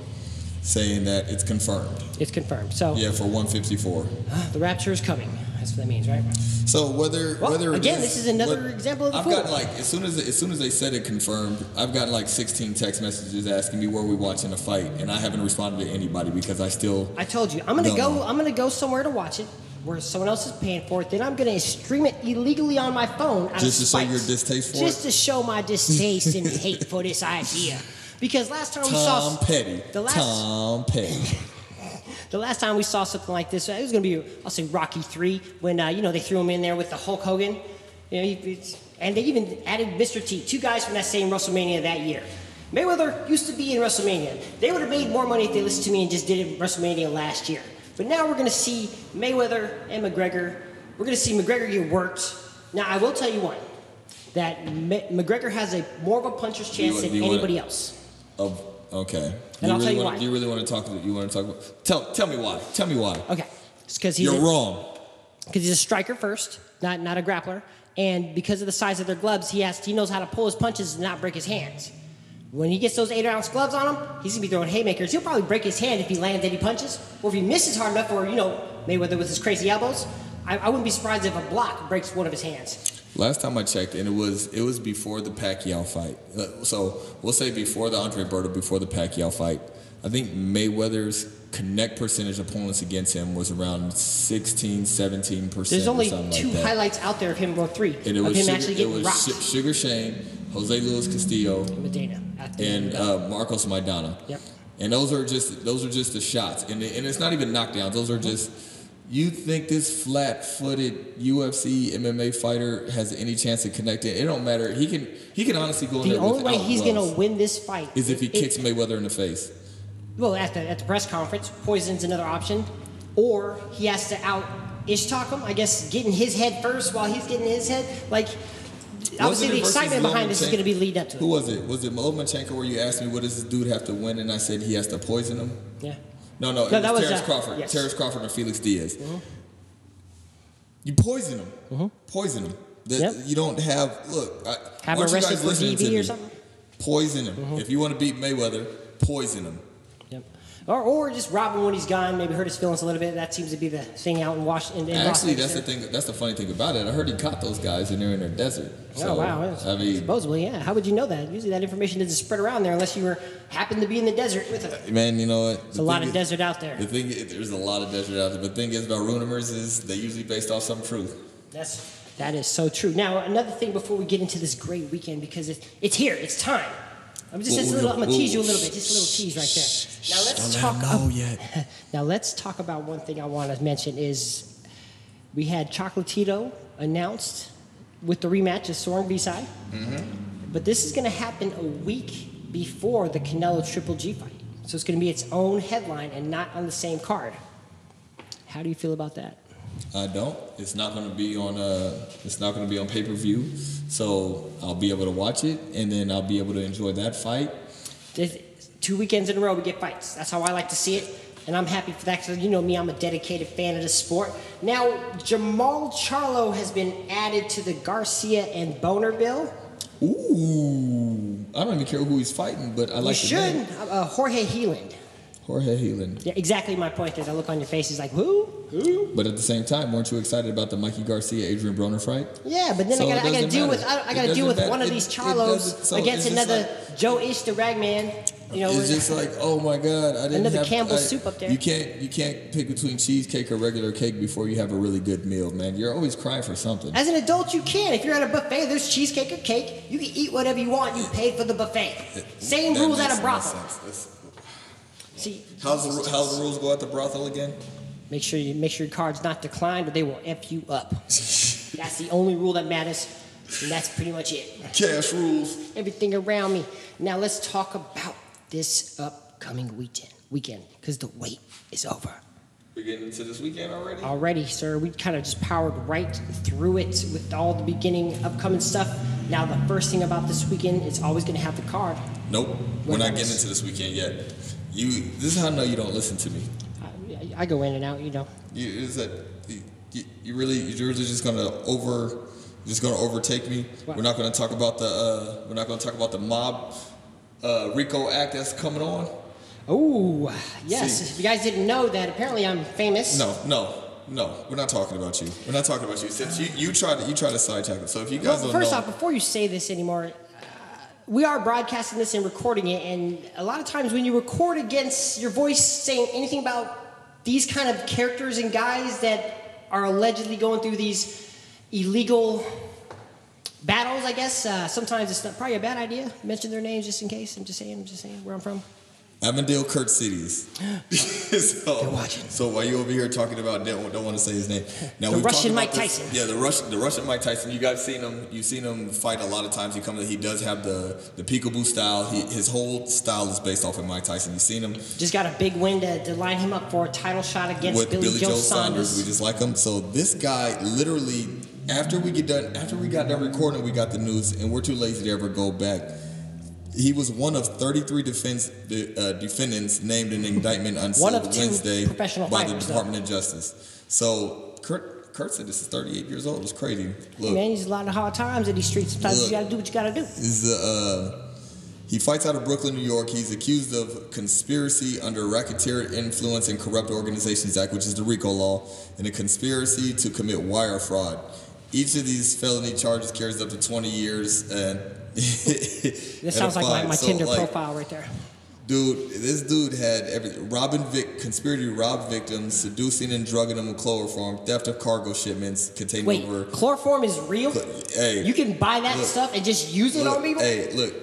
Saying that it's confirmed. It's confirmed. So yeah, for one fifty-four. The rapture is coming. That's what that means, right? So whether well, whether again, this is another what, example of the I've fool. gotten like as soon as as soon as they said it confirmed, I've gotten like sixteen text messages asking me where we watching the fight, and I haven't responded to anybody because I still. I told you I'm gonna go. Know. I'm gonna go somewhere to watch it where someone else is paying for it. Then I'm gonna stream it illegally on my phone. Out just of to spite. show your distaste for just it. Just to show my distaste and hate for this idea. Because last time Tom we saw Petty. The last, Tom Petty. The last time we saw something like this, it was going to be, I'll say, Rocky three, when uh, you know they threw him in there with the Hulk Hogan, you know, he, and they even added Mister T, two guys from that same WrestleMania that year. Mayweather used to be in WrestleMania. They would have made more money if they listened to me and just did it in WrestleMania last year. But now we're going to see Mayweather and McGregor. We're going to see McGregor get worked. Now I will tell you one, that Ma- McGregor has a more of a puncher's chance you, than you anybody wanna... else. Of, okay. And I'll really tell you want, why. Do you really want to talk? You want to talk about? Tell, tell me why. Tell me why. Okay. It's because he's. You're a, wrong. Because he's a striker first, not not a grappler, and because of the size of their gloves, he has he knows how to pull his punches and not break his hands. When he gets those eight ounce gloves on him, he's gonna be throwing haymakers. He'll probably break his hand if he lands any punches, or if he misses hard enough, or you know Mayweather with his crazy elbows. I, I wouldn't be surprised if a block breaks one of his hands. Last time I checked, and it was it was before the Pacquiao fight. So we'll say before the Andre Berto, before the Pacquiao fight. I think Mayweather's connect percentage opponents against him was around sixteen, seventeen percent. There's only or two like highlights out there of him, or three, and it of was him Sugar, actually getting it was rocked. Sugar Shane, Jose Luis Castillo, and Medina, and uh, Marcos Maidana. Yep. And those are just those are just the shots, and the, and it's not even knockdowns. Those are just. You think this flat-footed U F C M M A fighter has any chance of connecting? It don't matter. He can he can honestly go in there without gloves. The only way he's going to win this fight is if he kicks Mayweather in the face. Well, at the, at the press conference, poison's another option. or he has to out ish-talk him, I guess, getting his head first while he's getting his head. Like, obviously the excitement behind this is going to be leading up to it. Who was it? Was it Lomachenko where you asked me what does this dude have to win and I said he has to poison him? Yeah. No, no, it no, was, was Terrence uh, Crawford. Yes. Terrence Crawford and Felix Diaz. Mm-hmm. You poison him. Mm-hmm. Poison him. The, yep. You don't have, look. I, have him arrested for D V or something? Poison him. Mm-hmm. If you want to beat Mayweather, poison him. Yep. Or, or just rob him when he's gone, maybe hurt his feelings a little bit. That seems to be the thing out in Washington. Actually, that's the thing. That's the funny thing about it. I heard he caught those guys in there in their desert. So, oh, wow. Yes. I mean, supposedly, yeah. How would you know that? Usually that information doesn't spread around there unless you were happened to be in the desert with him. Man, you know what? There's a lot of is, desert out there. The thing is, there's a lot of desert out there. But the thing is about rumors is they're usually based off some truth. That's That is so true. Now, another thing before we get into this great weekend, because it's, it's here. It's time. I'm just, just a little. I'm gonna tease you a little bit. Just a little tease right there. Now let's Don't talk. Know ab- yet. Now let's talk about one thing I want to mention is we had Chocolatito announced with the rematch of Sorenby side, mm-hmm. but this is going to happen a week before the Canelo Triple G fight, so it's going to be its own headline and not on the same card. How do you feel about that? I don't. It's not going to be on. Uh, it's not going to be on pay-per-view, so I'll be able to watch it, and then I'll be able to enjoy that fight. There's two weekends in a row we get fights. That's how I like to see it, and I'm happy for that because you know me, I'm a dedicated fan of the sport. Now Jamal Charlo has been added to the Garcia and Boner bill. Ooh, I don't even care who he's fighting, but I like. You should the name. Uh, Jorge Heeland. Jorge Heeland. Yeah, exactly my point is I look on your face, it's like, who? Who? But at the same time, weren't you excited about the Mikey Garcia, Adrian Broner fight? Yeah, but then so I got to deal matter. with I, I got to deal with matter. one of it, these Charlos so against another like, Joe Ish, the Ragman. You know, it's just like, oh my God, I didn't another have, Campbell's I, soup up there. You can't you can't pick between cheesecake or regular cake before you have a really good meal, man. You're always crying for something. As an adult, you can. If you're at a buffet, there's cheesecake or cake. You can eat whatever you want. You pay for the buffet. It, same that rules at a brothel. See, how's the how's the rules go at the brothel again? Make sure you make sure your card's not declined, or they will F you up. That's the only rule that matters, and that's pretty much it. Cash rules. Everything around me. Now let's talk about this upcoming weekend. Weekend, because the wait is over. We're getting into this weekend already. Already, sir. We kind of just powered right through it with all the beginning upcoming stuff. Now the first thing about this weekend is always going to have the card. Nope, what we're not getting into this weekend yet. You. This is how I know you don't listen to me. I, I go in and out, you know. You is that you, you really you're really just gonna over, just gonna overtake me. Wow. We're not gonna talk about the uh, we're not gonna talk about the mob uh, RICO Act that's coming on. Oh yes, See, if you guys didn't know that apparently I'm famous. No, no, no. We're not talking about you. We're not talking about you. Since you you try to you try to sidetrack it. So if you guys well, don't first know, off, before you say this anymore. We are broadcasting this and recording it, and a lot of times when you record against your voice saying anything about these kind of characters and guys that are allegedly going through these illegal battles, I guess, uh, sometimes it's not, probably a bad idea. Mention their names just in case. I'm just saying, I'm just saying where I'm from. Avondale Kurt Cities. so, You're watching. So while you over here talking about, don't, don't want to say his name. Now, the we've Russian Mike this, Tyson. Yeah, the Russian, the Russian Mike Tyson. You guys seen him? You've seen him fight a lot of times. He comes. He does have the the peekaboo style. He, his whole style is based off of Mike Tyson. You've seen him. Just got a big win to, to line him up for a title shot against with Billy, Billy Joe, Joe Saunders. Saunders. We just like him. So this guy literally, after we get done, after we got done recording, we got the news, and we're too lazy to ever go back. He was one of thirty-three defense, uh, defendants named in indictment on Wednesday by fighters, the Department though. of Justice. So Kurt, Kurt said this is thirty-eight years old. It's crazy. Look, man, he's a lot of hard times in these streets. Sometimes look, you got to do what you got to do. Is uh, he fights out of Brooklyn, New York. He's accused of conspiracy under Racketeer Influence and Corrupt Organizations Act, which is the RICO law, and a conspiracy to commit wire fraud. Each of these felony charges carries up to twenty years and. This sounds like my, my so, Tinder like, profile right there. Dude, this dude had everything. Robin Vick, conspiracy to rob victims, seducing and drugging them with chloroform, theft of cargo shipments, containing Wait, over... chloroform is real? Cl- hey, you can buy that look, stuff and just use it look, on people? Hey, look.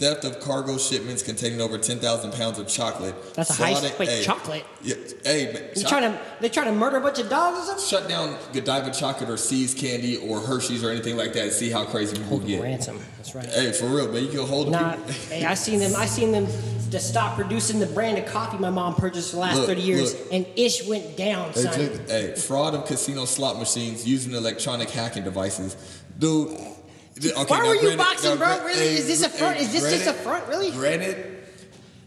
theft of cargo shipments containing over ten thousand pounds of chocolate. That's a heist. Wait, hey, chocolate? Yeah, hey, man, cho- trying to, they trying to murder a bunch of dogs or something? Shut down Godiva chocolate or See's candy or Hershey's or anything like that and see how crazy people get. Ransom. That's right. Hey, for real, man. You can hold nah, people. Hey, I seen them. I seen them to stop producing the brand of coffee my mom purchased for the last look, thirty years, look. and ish went down, hey, son. Look, hey, fraud of casino slot machines using electronic hacking devices. Dude. Okay, why were you granted, boxing, now, bro? Really? Hey, is this a front? Hey, is this granted, just a front? Really? Granted,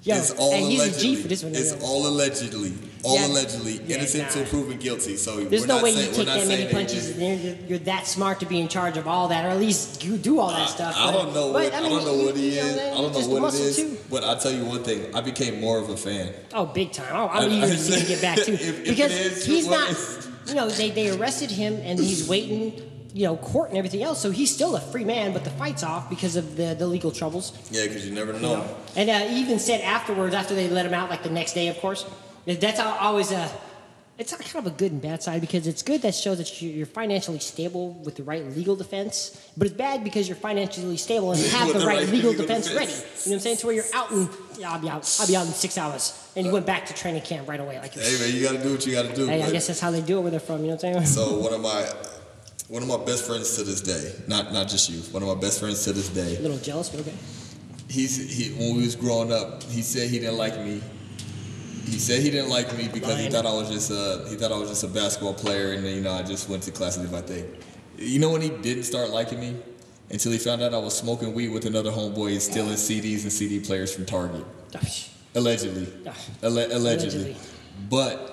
yo, it's all and he's allegedly. A G for this one. It's yeah. all allegedly. All yeah. allegedly. Yeah, innocent until nah. proven guilty. So There's we're no not way saying, you take that many punches. You're, you're that smart to be in charge of all that, or at least you do all that I, stuff. I, I don't know but, what I, mean, I don't know you, what he is. I don't know what it is. Too. But I'll tell you one thing. I became more of a fan. Oh, big time. Oh, I'm eager to get back, too. If, because if is, he's not, you know, they, they arrested him, and he's waiting... you know, court and everything else, so he's still a free man, but the fight's off because of the, the legal troubles. Yeah, because you never know. You know? And uh, he even said afterwards, after they let him out, like the next day, of course, that's always a, it's kind of a good and bad side, because it's good that shows that you're financially stable with the right legal defense, but it's bad because you're financially stable and have the, the right, right legal, legal defense, defense ready. You know what I'm saying? To where you're out in, yeah, I'll be out, I'll be out in six hours. And you went back to training camp right away. Like, hey, man, you got to do what you got to do. Hey, I guess that's how they do it where they're from, you know what I'm saying? So one of my... One of my best friends to this day, not not just you, one of my best friends to this day. A little jealous, but okay. He's, he, when we was growing up, he said he didn't like me. He said he didn't like me because Lying. he thought I was just a, he thought I was just a basketball player, and you know, I just went to classes if I think. You know when he didn't start liking me? Until he found out I was smoking weed with another homeboy and stealing C Ds and C D players from Target. Allegedly. Alleg- allegedly. Allegedly. But...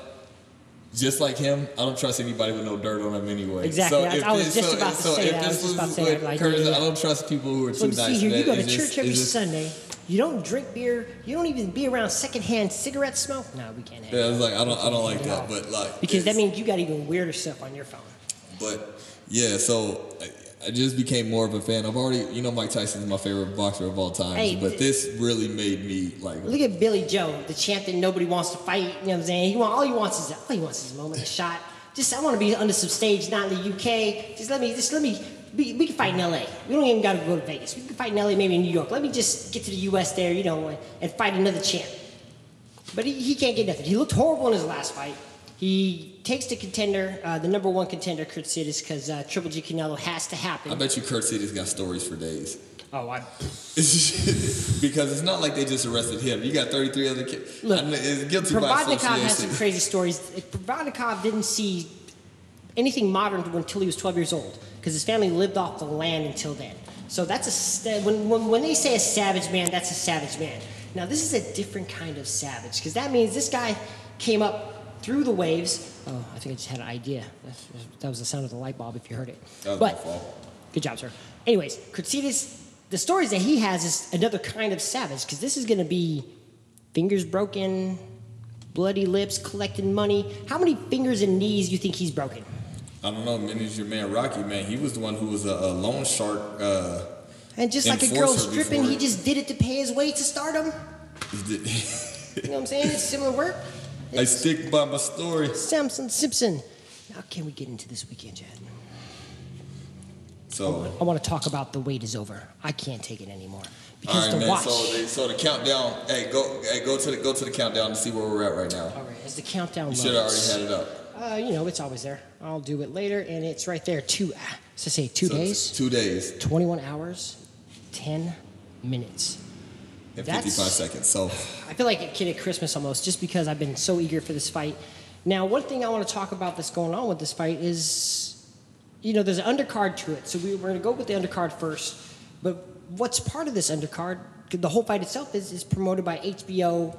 just like him, I don't trust anybody with no dirt on him anyway. Exactly. So I, I was just so, about to so say that. I was just about to say that. Like, Curtis, yeah. I don't trust people who are too well, nice. See here, you go to church just, every just, Sunday. You don't drink beer. You don't even be around secondhand cigarette smoke. No, we can't have yeah, that. Yeah, it's like I don't, I don't like that. But like because that means you got even weirder stuff on your phone. But yeah, so I, I just became more of a fan. I've already, you know, Mike Tyson is my favorite boxer of all time. Hey, but this really made me like. Look at Billy Joe, the champ that nobody wants to fight. You know what I'm saying? He want all he wants is all he wants is a moment, a shot. Just I want to be under some stage, not in the U K. Just let me, just let me. Be, we can fight in L A. We don't even got to go to Vegas. We can fight in L A, maybe in New York. Let me just get to the U S there, you know, and fight another champ. But he, he can't get nothing. He looked horrible in his last fight. He takes the contender, uh, the number one contender, Kurt Sidis, because uh, Triple G Canelo has to happen. I bet you Kurt Sidis got stories for days. Oh, I... because it's not like they just arrested him. You got thirty-three other kids. Look, it's guilty by association. Provodnikov has some crazy stories. Provodnikov didn't see anything modern until he was twelve years old, because his family lived off the land until then. So that's a... When, when, when they say a savage man, that's a savage man. Now, this is a different kind of savage, because that means this guy came up... through the waves. Oh, I think I just had an idea. That's, that was the sound of the light bulb, if you heard it. That was but, my fault. Good job, sir. Anyways, Kratsidis, the stories that he has is another kind of savage, because this is going to be fingers broken, bloody lips, collecting money. How many fingers and knees you think he's broken? I don't know. Manage your man Rocky, man. He was the one who was a, a loan shark. Uh, and just like a girl stripping, he just did it to pay his way to stardom. You know what I'm saying? It's similar work. It's I stick by my story. Samson Simpson. How can we get into this weekend, Chad? So I want to talk about the wait is over. I can't take it anymore. Because all right, the man. Watch. So, they, so the countdown. Hey, go. Hey, go to the go to the countdown to see where we're at right now. All right, as the countdown. You should have already had it up. Uh, you know, it's always there. I'll do it later, and it's right there. Two. So say two so days. Two days. Twenty-one hours, ten minutes. In fifty-five seconds, so I feel like a kid at Christmas almost, just because I've been so eager for this fight. Now, one thing I want to talk about that's going on with this fight is, you know, there's an undercard to it, so we, we're going to go with the undercard first. But what's part of this undercard? The whole fight itself is, is promoted by H B O.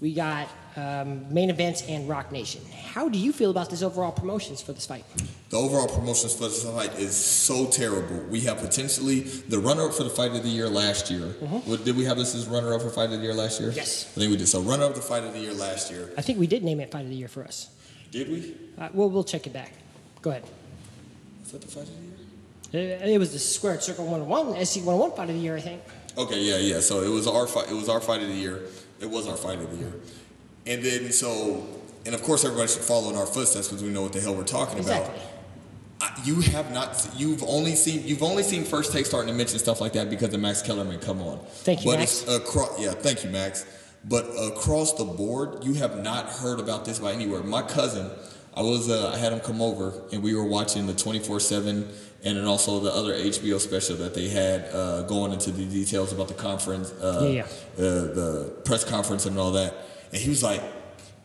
We got um, Main Events and Rock Nation. How do you feel about this overall promotions for this fight? The overall promotions for this fight is so terrible. We have potentially the runner-up for the fight of the year last year. Mm-hmm. Did we have this as runner-up for fight of the year last year? Yes. I think we did. So runner-up the fight of the year last year. I think we did name it fight of the year for us. Did we? Uh, well, we'll check it back. Go ahead. Was that the fight of the year? It, it was the Squared Circle one oh one, S C one oh one fight of the year, I think. Okay, yeah, yeah. So it was our fight. It was our fight of the year. It was our fight of the year. And then so, and of course everybody should follow in our footsteps because we know what the hell we're talking exactly. about. You have not. You've only seen. You've only seen First Take starting to mention stuff like that because of Max Kellerman. Come on. Thank you, but Max. It's across, yeah, thank you, Max. But across the board, you have not heard about this by anywhere. My cousin, I was. Uh, I had him come over, and we were watching the twenty-four seven, and then also the other H B O special that they had, uh, going into the details about the conference, uh, yeah, yeah. Uh, the press conference, and all that. And he was like,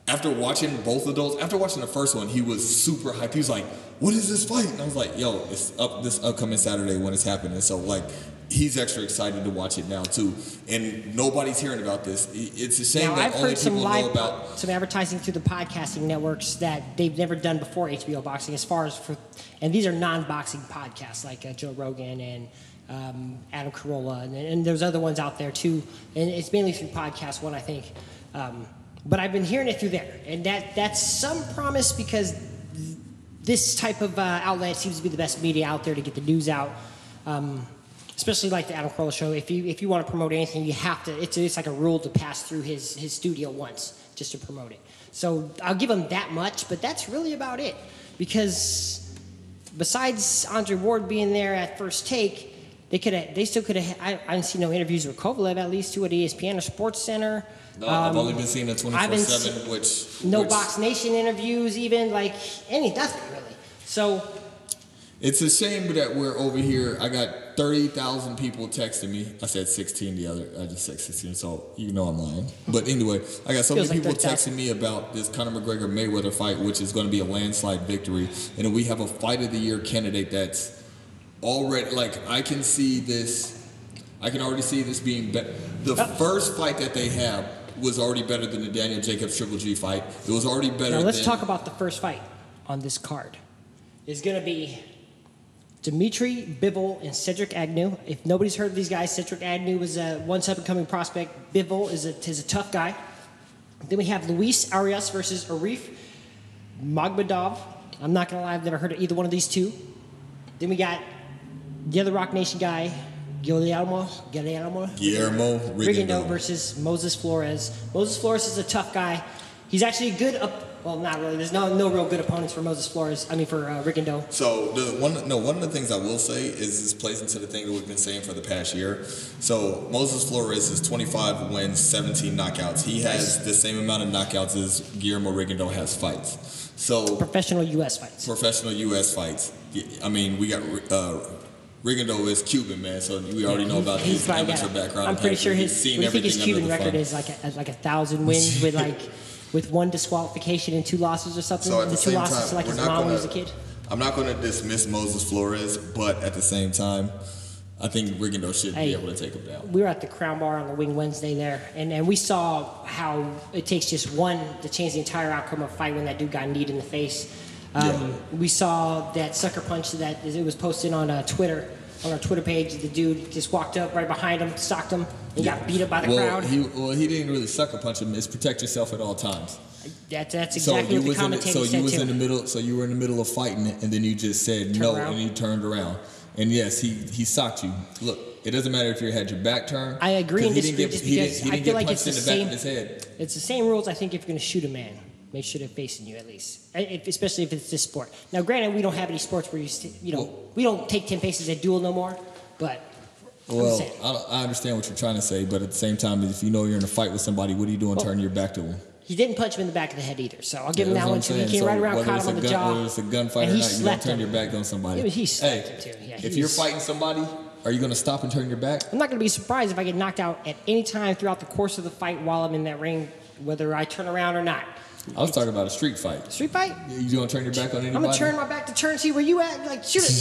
after watching both of those, after watching the first one, he was super hyped. He was like, what is this fight? And I was like, yo, it's up this upcoming Saturday when it's happening. So, like, he's extra excited to watch it now, too. And nobody's hearing about this. It's a shame now, that I've only heard people some live, know about... some advertising through the podcasting networks that they've never done before H B O Boxing, as far as for... And these are non-boxing podcasts, like uh, Joe Rogan and... Um, Adam Carolla, and, and there's other ones out there too, and it's mainly through Podcast One, I think. Um, but I've been hearing it through there, and that that's some promise, because th- this type of uh, outlet seems to be the best media out there to get the news out, um, especially like the Adam Carolla show. If you if you want to promote anything, you have to. It's it's like a rule to pass through his his studio once just to promote it. So I'll give him that much, but that's really about it, because besides Andre Ward being there at First Take. They could have. They still could have. I, I didn't see no interviews with Kovalev, at least, too, at E S P N or Sports Center. No, um, I've only been seeing the twenty-four seven, which no which, Box Nation interviews, even like any nothing really. So it's a shame that we're over here. I got thirty thousand people texting me. I said sixteen the other. I just said sixteen, so you know I'm lying. But anyway, I got so Feels many like people texting me about this Conor McGregor Mayweather fight, which is going to be a landslide victory, and we have a fight of the year candidate that's. Already, like, I can see this, I can already see this being better. The oh. first fight that they have was already better than the Daniel Jacobs Triple G fight. It was already better than... Now, let's than- talk about the first fight on this card. It's going to be Dimitri Bivol and Cedric Agnew. If nobody's heard of these guys, Cedric Agnew was a once up-and-coming prospect. Bivol is a, is a tough guy. Then we have Luis Arias versus Arif Magomedov. I'm not going to lie, I've never heard of either one of these two. Then we got... the other Rock Nation guy, Guillermo, Guillermo, Guillermo Rigondeau versus Moses Flores. Moses Flores is a tough guy. He's actually a good up. Well, not really. There's no no real good opponents for Moses Flores. I mean, for uh, Rigondeau. So the one no one of the things I will say is this plays into the thing that we've been saying for the past year. So Moses Flores is twenty-five wins, seventeen knockouts. He has nice. the same amount of knockouts as Guillermo Rigondeau has fights. So professional U S fights. Professional U S fights. I mean, we got. Uh, Rigondeau is Cuban, man, so we already know about he's his amateur background. I'm pretty sure his, seen we think his Cuban record is like a, like a thousand wins with like with one disqualification and two losses or something. So at the, the two same losses, time, like his mom when he was a kid. I'm not going to dismiss Moses Flores, but at the same time, I think Rigondeau should hey, be able to take him down. We were at the Crown Bar on the Wing Wednesday there, and, and we saw how it takes just one to change the entire outcome of a fight when that dude got kneed in the face. Um, yeah. We saw that sucker punch that it was posted on uh, Twitter, on our Twitter page. The dude just walked up right behind him, socked him, and yeah. got beat up by the well, crowd. He, well, he didn't really sucker punch him. It's protect yourself at all times. That, that's exactly so what the commentator said, So you said was too. in the middle. So you were in the middle of fighting, and then you just said Turn no, around. and you turned around. And yes, he, he socked you. Look, it doesn't matter if you had your back turned. I agree and disagree just because I feel like it's the same. It's the same rules. I think if you're going to shoot a man. Make sure they're facing you at least, if, especially if it's this sport. Now, granted, we don't have any sports where you, st- you know, well, we don't take ten paces at duel no more. But I'm well, saying. I, I understand what you're trying to say, but at the same time, if you know you're in a fight with somebody, what are you doing well, turning your back to him? He didn't punch him in the back of the head either, so I'll give yeah, him that one too. He came so right around, caught him on the gun, jaw. Whether it's a gunfight or not, you don't turn him. your back on somebody. Was, he slapped hey, him too. Yeah, he if was, you're fighting somebody. Are you going to stop and turn your back? I'm not going to be surprised if I get knocked out at any time throughout the course of the fight while I'm in that ring, whether I turn around or not. I was talking about a street fight. Street fight? You going to turn your back on anybody? I'm going to turn my back to turn, see where you at, like, shoot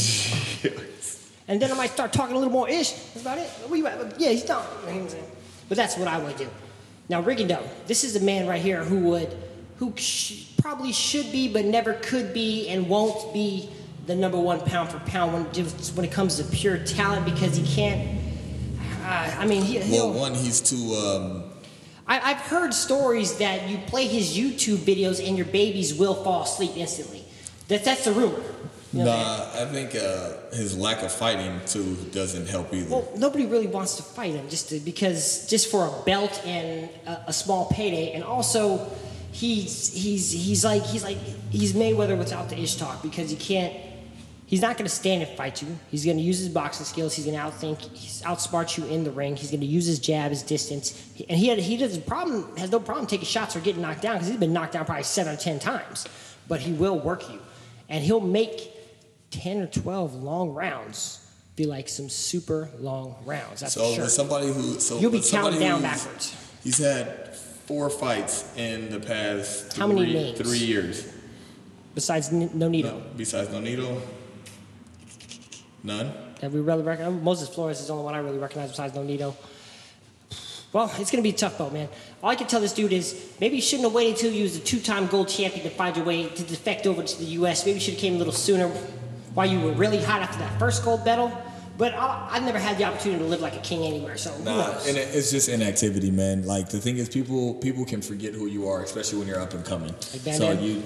it. And then I might start talking a little more ish. That's about it. Where you at? Yeah, he's done. But that's what I would do. Now, Rigondeau, this is a man right here who would, who sh- probably should be, but never could be and won't be the number one pound for pound when, just when it comes to pure talent, because he can't, uh, I mean, he, well, one, he's too, um, I, I've heard stories that you play his YouTube videos and your babies will fall asleep instantly. That, that's the rumor. You know nah, I, mean? I think uh, his lack of fighting, too, doesn't help either. Well, nobody really wants to fight him just to, because just for a belt and a, a small payday. And also, he's he's he's like, he's like, he's Mayweather without the ish talk because he can't He's not going to stand and fight you. He's going to use his boxing skills. He's going to outthink, he's outsmart you in the ring. He's going to use his jab, his distance. And he had, he does problem has no problem taking shots or getting knocked down because he's been knocked down probably seven or ten times. But he will work you. And he'll make ten or twelve long rounds be like some super long rounds. That's so for sure. Somebody who, so you'll be counting down backwards. He's had four fights in the past three, How many names? three years. Besides Nonito. No, besides Nonito. None. That we really recognize. Moses Flores is the only one I really recognize besides Nonito. Well, it's going to be a tough bout, man. All I can tell this dude is maybe you shouldn't have waited until you was a two-time gold champion to find your way to defect over to the U S. Maybe you should have came a little sooner while you were really hot after that first gold medal. But I'll, I've never had the opportunity to live like a king anywhere, so who nah, knows? And it's just inactivity, man. Like, the thing is, people people can forget who you are, especially when you're up and coming. Like so you...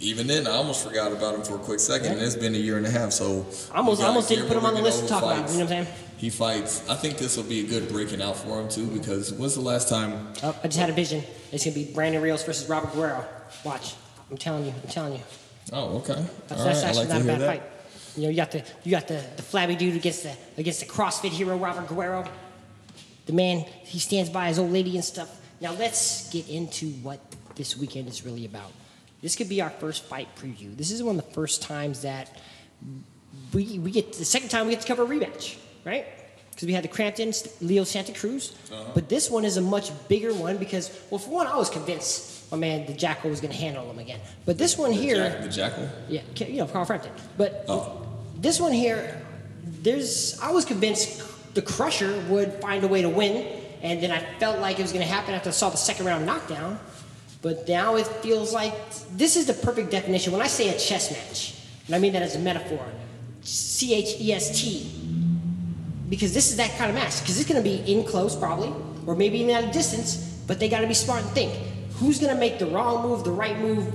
Even then, I almost forgot about him for a quick second, yeah. and it's been a year and a half, so... I almost, almost didn't put him on the list to talk fights. about, you know what I'm saying? He fights. I think this will be a good breaking out for him, too, because when's the last time... Oh, I just had a vision. It's going to be Brandon Rios versus Robert Guerrero. Watch. I'm telling you. I'm telling you. Oh, okay. That's, that's right. actually like not a bad that. fight. You know, you got the you got the, the flabby dude against the, against the CrossFit hero, Robert Guerrero. The man, he stands by his old lady and stuff. Now, let's get into what this weekend is really about. This could be our first fight preview. This is one of the first times that we we get to, the second time we get to cover a rematch, right? Because we had the Frampton, Leo Santa Cruz, uh-huh. but this one is a much bigger one because, well, for one, I was convinced my man the Jackal was going to handle him again. But this one the here, Jack, the Jackal, yeah, you know Carl Frampton. But oh. this one here, there's I was convinced the Crusher would find a way to win, and then I felt like it was going to happen after I saw the second round knockdown. But now it feels like this is the perfect definition. When I say a chess match, and I mean that as a metaphor, C H E S T, because this is that kind of match. Because it's going to be in close probably, or maybe even at a distance, but they got to be smart and think. Who's going to make the wrong move, the right move?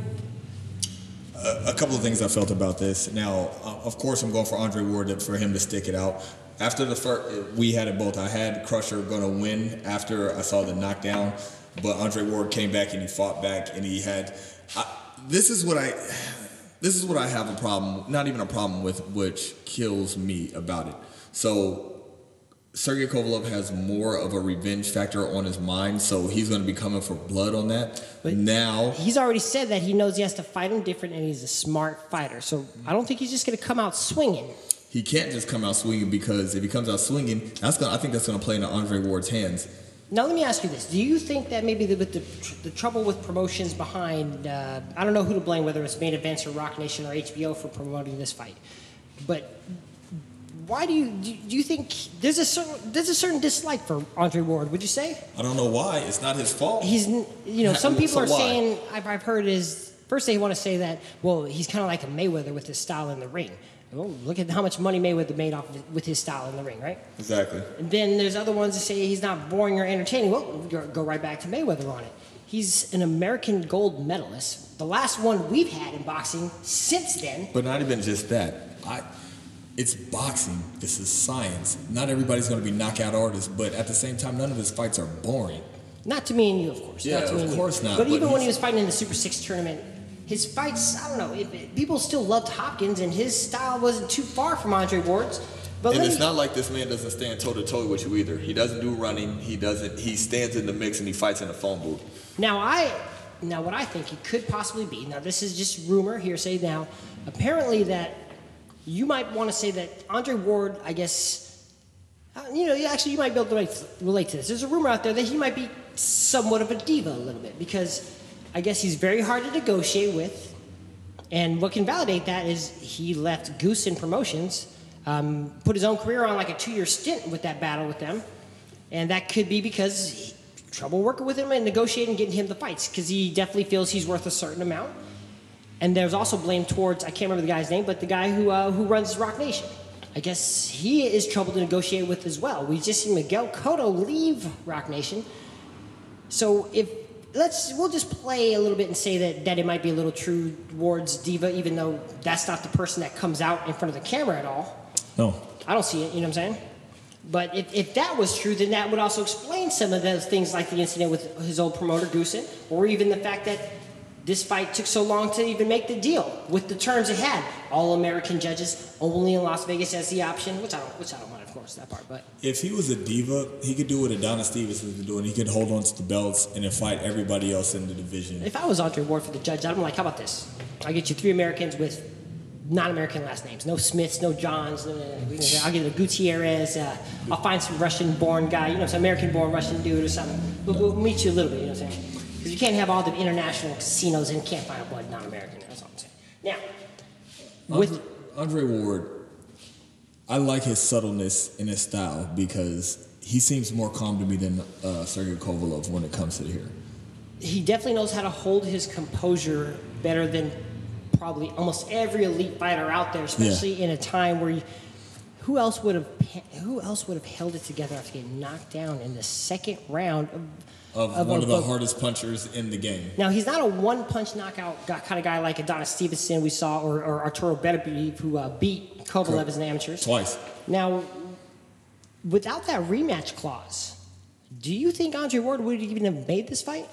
Uh, a couple of things I felt about this. Now, uh, of course, I'm going for Andre Ward for him to stick it out. After the first, we had it both. I had Crusher going to win after I saw the knockdown. But Andre Ward came back and he fought back and he had. I, this is what I. This is what I have a problem. Not even a problem with, which kills me about it. So, Sergey Kovalev has more of a revenge factor on his mind, so he's going to be coming for blood on that. But now he's already said that he knows he has to fight him different, and he's a smart fighter. So I don't think he's just going to come out swinging. He can't just come out swinging because if he comes out swinging, that's going. I think that's going to play into Andre Ward's hands. Now, let me ask you this. Do you think that maybe the, with the, tr the trouble with promotions behind, uh, I don't know who to blame, whether it's Main Events or Rock Nation or H B O for promoting this fight, but why do you, do, do you think there's a certain, there's a certain dislike for Andre Ward, would you say? I don't know why. It's not his fault. He's, you know, some people are saying, I've, I've heard is, first they want to say that, well, he's kind of like a Mayweather with his style in the ring. Well, look at how much money Mayweather made off of, with his style in the ring, right? Exactly. And then there's other ones that say he's not boring or entertaining. Well, go right back to Mayweather on it. He's an American gold medalist, the last one we've had in boxing since then. But not even just that. I, it's boxing. This is science. Not everybody's going to be knockout artists, but at the same time, none of his fights are boring. Not to me and you, of course. Yeah, not to of me course you. not. But, but even when he was fighting in the Super six tournament, his fights, I don't know, it, it, people still loved Hopkins, and his style wasn't too far from Andre Ward's. But and it's me, not like this man doesn't stand toe-to-toe with you either. He doesn't do running. He doesn't. He stands in the mix, and he fights in a phone booth. Now, I, now what I think it could possibly be, now this is just rumor, hearsay now, apparently that you might want to say that Andre Ward, I guess, you know, actually you might be able to relate, relate to this. There's a rumor out there that he might be somewhat of a diva a little bit because I guess he's very hard to negotiate with, and what can validate that is he left Goose in Promotions, um, put his own career on like a two-year stint with that battle with them, and that could be because he, trouble working with him and negotiating, getting him the fights, because he definitely feels he's worth a certain amount. And there's also blame towards, I can't remember the guy's name, but the guy who uh, who runs Rock Nation. I guess he is trouble to negotiate with as well. We just seen Miguel Cotto leave Rock Nation, so if. Let's, we'll just play a little bit and say that, that it might be a little true Ward's diva, even though that's not the person that comes out in front of the camera at all. No. I don't see it, you know what I'm saying? But if, if that was true, then that would also explain some of those things like the incident with his old promoter, Goosen, or even the fact that this fight took so long to even make the deal with the terms it had. All-American judges, only in Las Vegas as the option, which I don't, which I don't mind, of course, that part. But if he was a diva, he could do what Adonis Stevenson has been doing. He could hold on to the belts and then fight everybody else in the division. If I was Andre Ward for the judge, I'd be like, how about this? I'll get you three Americans with non-American last names. No Smiths, no Johns. No, no, no. I'll get a Gutierrez. Uh, I'll find some Russian-born guy, you know, some American-born Russian dude or something. We'll, we'll meet you a little bit, you know what I'm saying? Because you can't have all the international casinos and can't find a blood non-American. That's all I'm saying. Now, with Andre, Andre Ward, I like his subtleness in his style because he seems more calm to me than uh, Sergey Kovalev when it comes to here. He definitely knows how to hold his composure better than probably almost every elite fighter out there, especially yeah. in a time where you, who else would have who else would have held it together after getting knocked down in the second round of, of, of one of the of, hardest punchers in the game. Now, he's not a one-punch knockout kind of guy like Adonis Stevenson we saw or, or Arturo Beterbiev, who uh, beat Kovalev cool. as an amateur. Twice. Now, without that rematch clause, do you think Andre Ward would even have made this fight?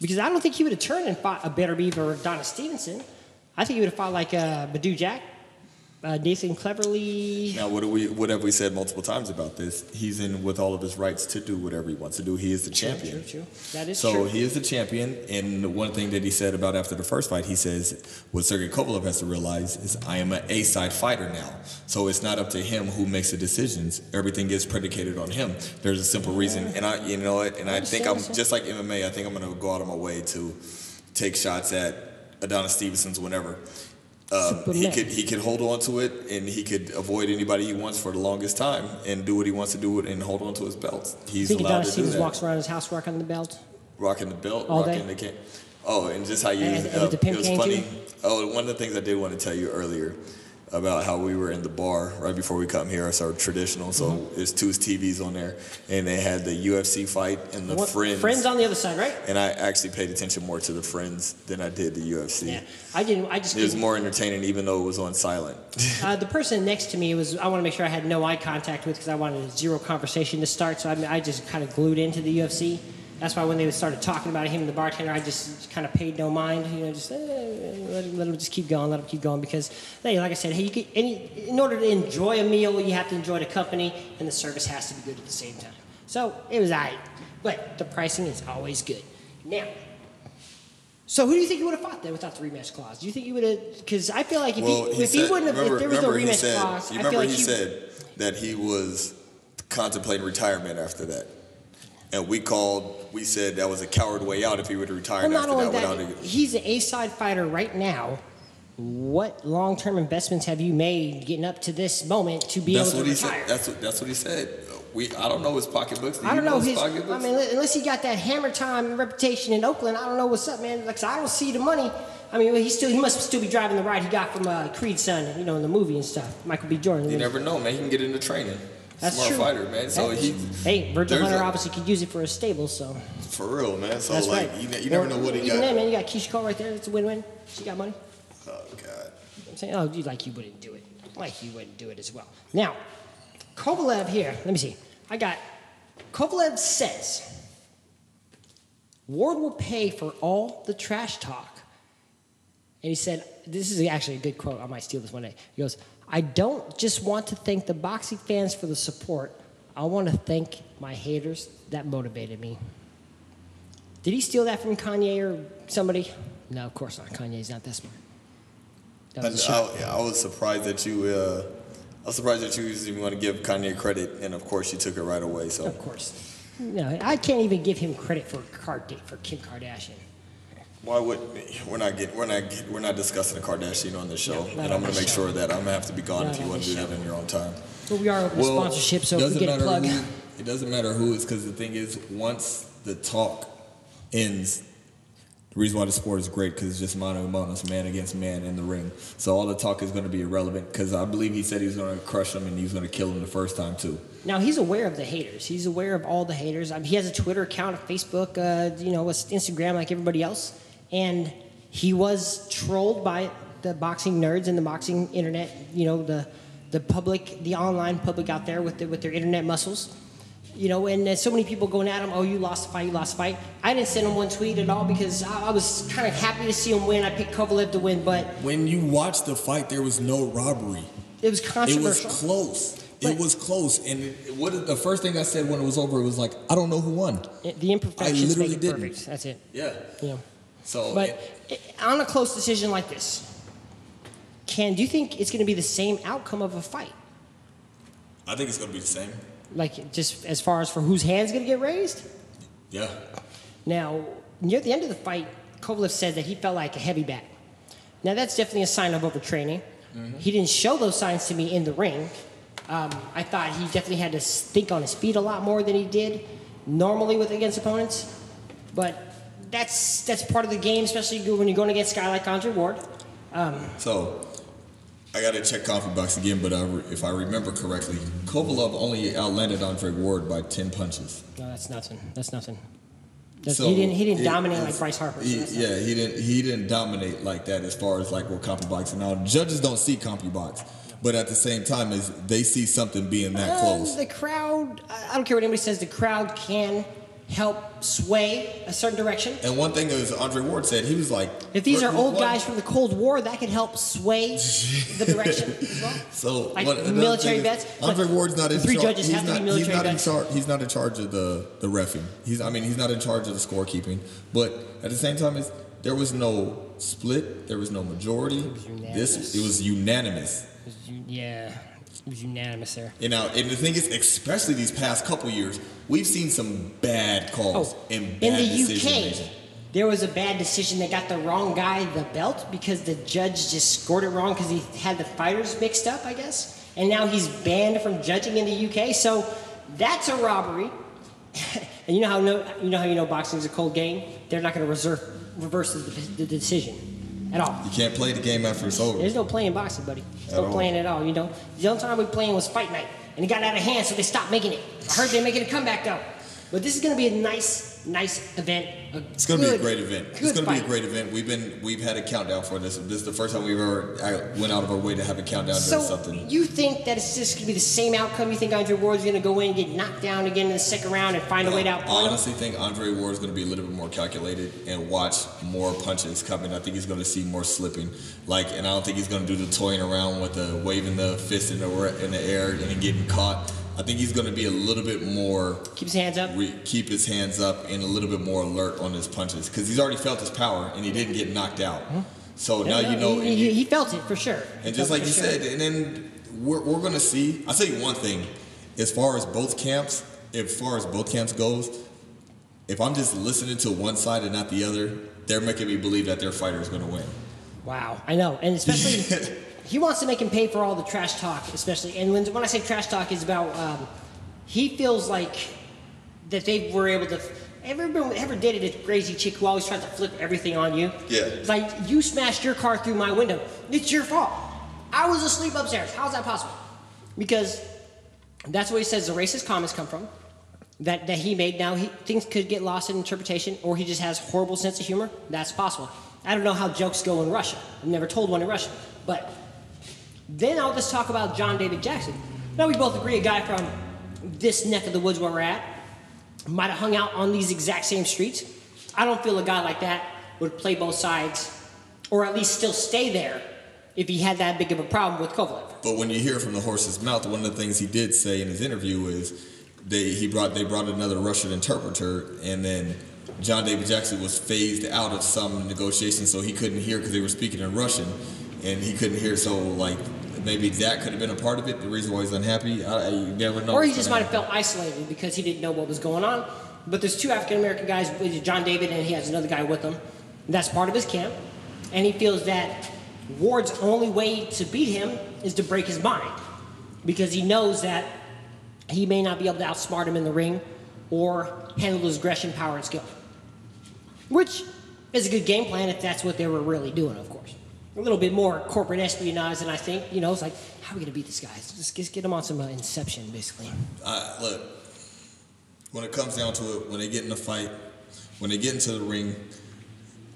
Because I don't think he would have turned and fought a Beterbiev or Adonis Stevenson. I think he would have fought like uh, Badu Jack, uh, Nathan Cleverly. Now, what, do we, what have we said multiple times about this? He's in with all of his rights to do whatever he wants to do. He is the champion. True, true, true. That is so true. So he is the champion. And the one thing that he said about after the first fight, he says, what Sergey Kovalev has to realize is I am an A-side fighter now. So it's not up to him who makes the decisions. Everything is predicated on him. There's a simple reason. And I, you know, and I think I'm just like M M A. I think I'm going to go out of my way to take shots at Adonis Stevenson's whenever. Um, he could he could hold on to it, and he could avoid anybody he wants for the longest time and do what he wants to do and hold on to his belt. He's I think allowed Adonis to do that. Walks around his house rocking the belt. Rocking the belt. All rocking day. The can- oh, and just how you... And, uh, and it was funny. Too? Oh, one of the things I did want to tell you earlier about how we were in the bar right before we come here. It's our traditional, so mm-hmm. there's two T Vs on there, and they had the U F C fight and the what, Friends. Friends on the other side, right? And I actually paid attention more to the Friends than I did the U F C. Yeah, I didn't. I just. It was more entertaining, even though it was on silent. uh, the person next to me was. I want to make sure I had no eye contact with because I wanted zero conversation to start. So I, I just kind of glued into the U F C. That's why when they started talking about him and the bartender, I just kind of paid no mind. You know, just eh, let, him, let him just keep going, let him keep going. Because, hey, like I said, hey, you could, any, in order to enjoy a meal, you have to enjoy the company, and the service has to be good at the same time. So it was all right. But the pricing is always good. Now, so who do you think you would have fought there without the rematch clause? Do you think you would have? Because I feel like if, well, he, he, if said, he wouldn't have, remember, if there was no rematch said, clause, you I remember feel like he, he said that he was contemplating retirement after that. And we called, we said that was a coward way out if he would retire well, after that, that without a... He's an A-side fighter right now. What long-term investments have you made getting up to this moment to be that's able to what retire? He said. That's, what, that's what he said. We I don't know his pocketbooks. Do I don't you know, know his, his pocketbooks? I mean, unless he got that hammer time reputation in Oakland, I don't know what's up, man. Like, I don't see the money. I mean, he still he must still be driving the ride he got from uh, Creed's son, you know, in the movie and stuff. Michael B. Jordan. You never know, man. He can get into training. That's Smart true. Fighter, man. So he, hey, Virgil Hunter a, obviously could use it for his stable, so. For real, man. So, That's like, right. you, you never know what he got. Then, man, you got Keyshia Cole right there. It's a win-win. She got money. Oh, God. I'm saying, oh, you like you wouldn't do it. Like you wouldn't do it as well. Now, Kovalev here. Let me see. I got, Kovalev says, Ward will pay for all the trash talk. And he said, this is actually a good quote. I might steal this one day. He goes, I don't just want to thank the boxing fans for the support. I want to thank my haters that motivated me. Did he steal that from Kanye or somebody? No, of course not. Kanye's not that smart. That was I, I, I was surprised that you. Uh, I was surprised that you didn't want to give Kanye credit, and of course you took it right away. So of course, no, I can't even give him credit for Card- for Kim Kardashian. Why wouldn't we? We're not getting, we're not we're not discussing a Kardashian on this show, no, and I'm going to make show. sure that I'm going to have to be gone not if you want to do show. that in your own time. But we are open well, sponsorship, so if we get a plug. Who, it doesn't matter who it's because the thing is, once the talk ends, the reason why the sport is great because it's just mano a mano, it's man against man in the ring. So all the talk is going to be irrelevant because I believe he said he was going to crush him and he was going to kill him the first time too. Now, he's aware of the haters. He's aware of all the haters. I mean, he has a Twitter account, a Facebook, uh, you know, Instagram like everybody else. And he was trolled by the boxing nerds and the boxing internet, you know, the the public, the online public out there with the, with their internet muscles. You know, and there's so many people going at him, oh, you lost the fight, you lost the fight. I didn't send him one tweet at all because I, I was kind of happy to see him win. I picked Kovalev to win, but... When you watched the fight, there was no robbery. It was controversial. It was close. But it was close. And what the first thing I said when it was over, it was like, I don't know who won. The imperfections make it didn't. perfect. That's it. Yeah. Yeah. So, but it, on a close decision like this, Ken, do you think it's going to be the same outcome of a fight? I think it's going to be the same. Like, just as far as for whose hand's going to get raised? Yeah. Now, near the end of the fight, Kovalev said that he felt like a heavy bat. Now, that's definitely a sign of overtraining. Mm-hmm. He didn't show those signs to me in the ring. Um, I thought he definitely had to think on his feet a lot more than he did normally with against opponents. But that's that's part of the game, especially when you're going against a guy like Andre Ward. Um, so... I got to check Coffee Box again, but I re- if I remember correctly, Kovalev only outlanded Andre Ward by ten punches. No, that's nothing. That's nothing. That's, so he didn't. He didn't it, dominate like Bryce Harper. He, so yeah, nothing. he didn't. He didn't dominate like that. As far as like what Coffee Box, and now judges don't see Coffee Box, but at the same time, is they see something being that uh, close. The crowd. I don't care what anybody says. The crowd can help sway a certain direction. And one thing is Andre Ward said, he was like... If these are old guys from the Cold War, that could help sway the direction as well. So, like what, military vets. Andre Ward's not in charge. Three judges have to be military vets. He's not in charge of the, the reffing. He's, I mean, he's not in charge of the scorekeeping. But at the same time, it's, there was no split. There was no majority. It was unanimous. This, it was unanimous. It was, yeah. It was unanimous there. You know, and the thing is, especially these past couple years, we've seen some bad calls oh, and bad decisions. In the U K, there was a bad decision that got the wrong guy the belt because the judge just scored it wrong because he had the fighters mixed up, I guess. And now he's banned from judging in the U K. So that's a robbery. And you know how no, you know how you know boxing is a cold game? They're not going to reverse the, the decision. At all. You can't play the game after it's over. There's no playing boxing, buddy. There's no playing at all, you know. The only time we playing was fight night, and it got out of hand, so they stopped making it. I heard they're making a comeback, though. But this is going to be a nice, nice event. It's going to be a great event. It's going to be a great event. We've been, we've had a countdown for this. This is the first time we've ever I went out of our way to have a countdown to something. So you think that it's just going to be the same outcome? You think Andre Ward's going to go in and get knocked down again in the second round and find a way out? I honestly think Andre Ward's going to be a little bit more calculated and watch more punches coming. I think he's going to see more slipping. Like, and I don't think he's going to do the toying around with the waving the fist in the in the air and getting caught. I think he's going to be a little bit more... Keep his hands up? Re, keep his hands up and a little bit more alert on his punches. Because he's already felt his power and he didn't get knocked out. Mm-hmm. So no, now no, you know... He, he, he felt it for sure. And just like you sure. said, and then we're, we're going to see... I'll tell you one thing. As far as both camps, as far as both camps goes, if I'm just listening to one side and not the other, they're making me believe that their fighter is going to win. Wow, I know. And especially... He wants to make him pay for all the trash talk, especially. And when, when I say trash talk, it's about um, he feels like that they were able to. Ever been, ever dated a crazy chick who always tries to flip everything on you? Yeah. Like, you smashed your car through my window. It's your fault. I was asleep upstairs. How's that possible? Because that's what he says the racist comments come from that that he made. Now he, things could get lost in interpretation, or he just has horrible sense of humor. That's possible. I don't know how jokes go in Russia. I've never told one in Russia, but. Then I'll just talk about John David Jackson. Now we both agree a guy from this neck of the woods where we're at might have hung out on these exact same streets. I don't feel a guy like that would play both sides or at least still stay there if he had that big of a problem with Kovalev. But when you hear from the horse's mouth, one of the things he did say in his interview is they he brought they brought another Russian interpreter and then John David Jackson was phased out of some negotiations so he couldn't hear because they were speaking in Russian and he couldn't hear so like... Maybe that could have been a part of it. The reason why he's unhappy, I, you never know. Or he just might have felt isolated because he didn't know what was going on. But there's two African American guys, John David, and he has another guy with him. That's part of his camp, and he feels that Ward's only way to beat him is to break his mind because he knows that he may not be able to outsmart him in the ring or handle his aggression, power, and skill. Which is a good game plan if that's what they were really doing, of course. A little bit more corporate espionage than I think. You know, it's like, how are we going to beat this guy? Just, just get him on some uh, inception, basically. Uh, look, when it comes down to it, when they get in a fight, when they get into the ring,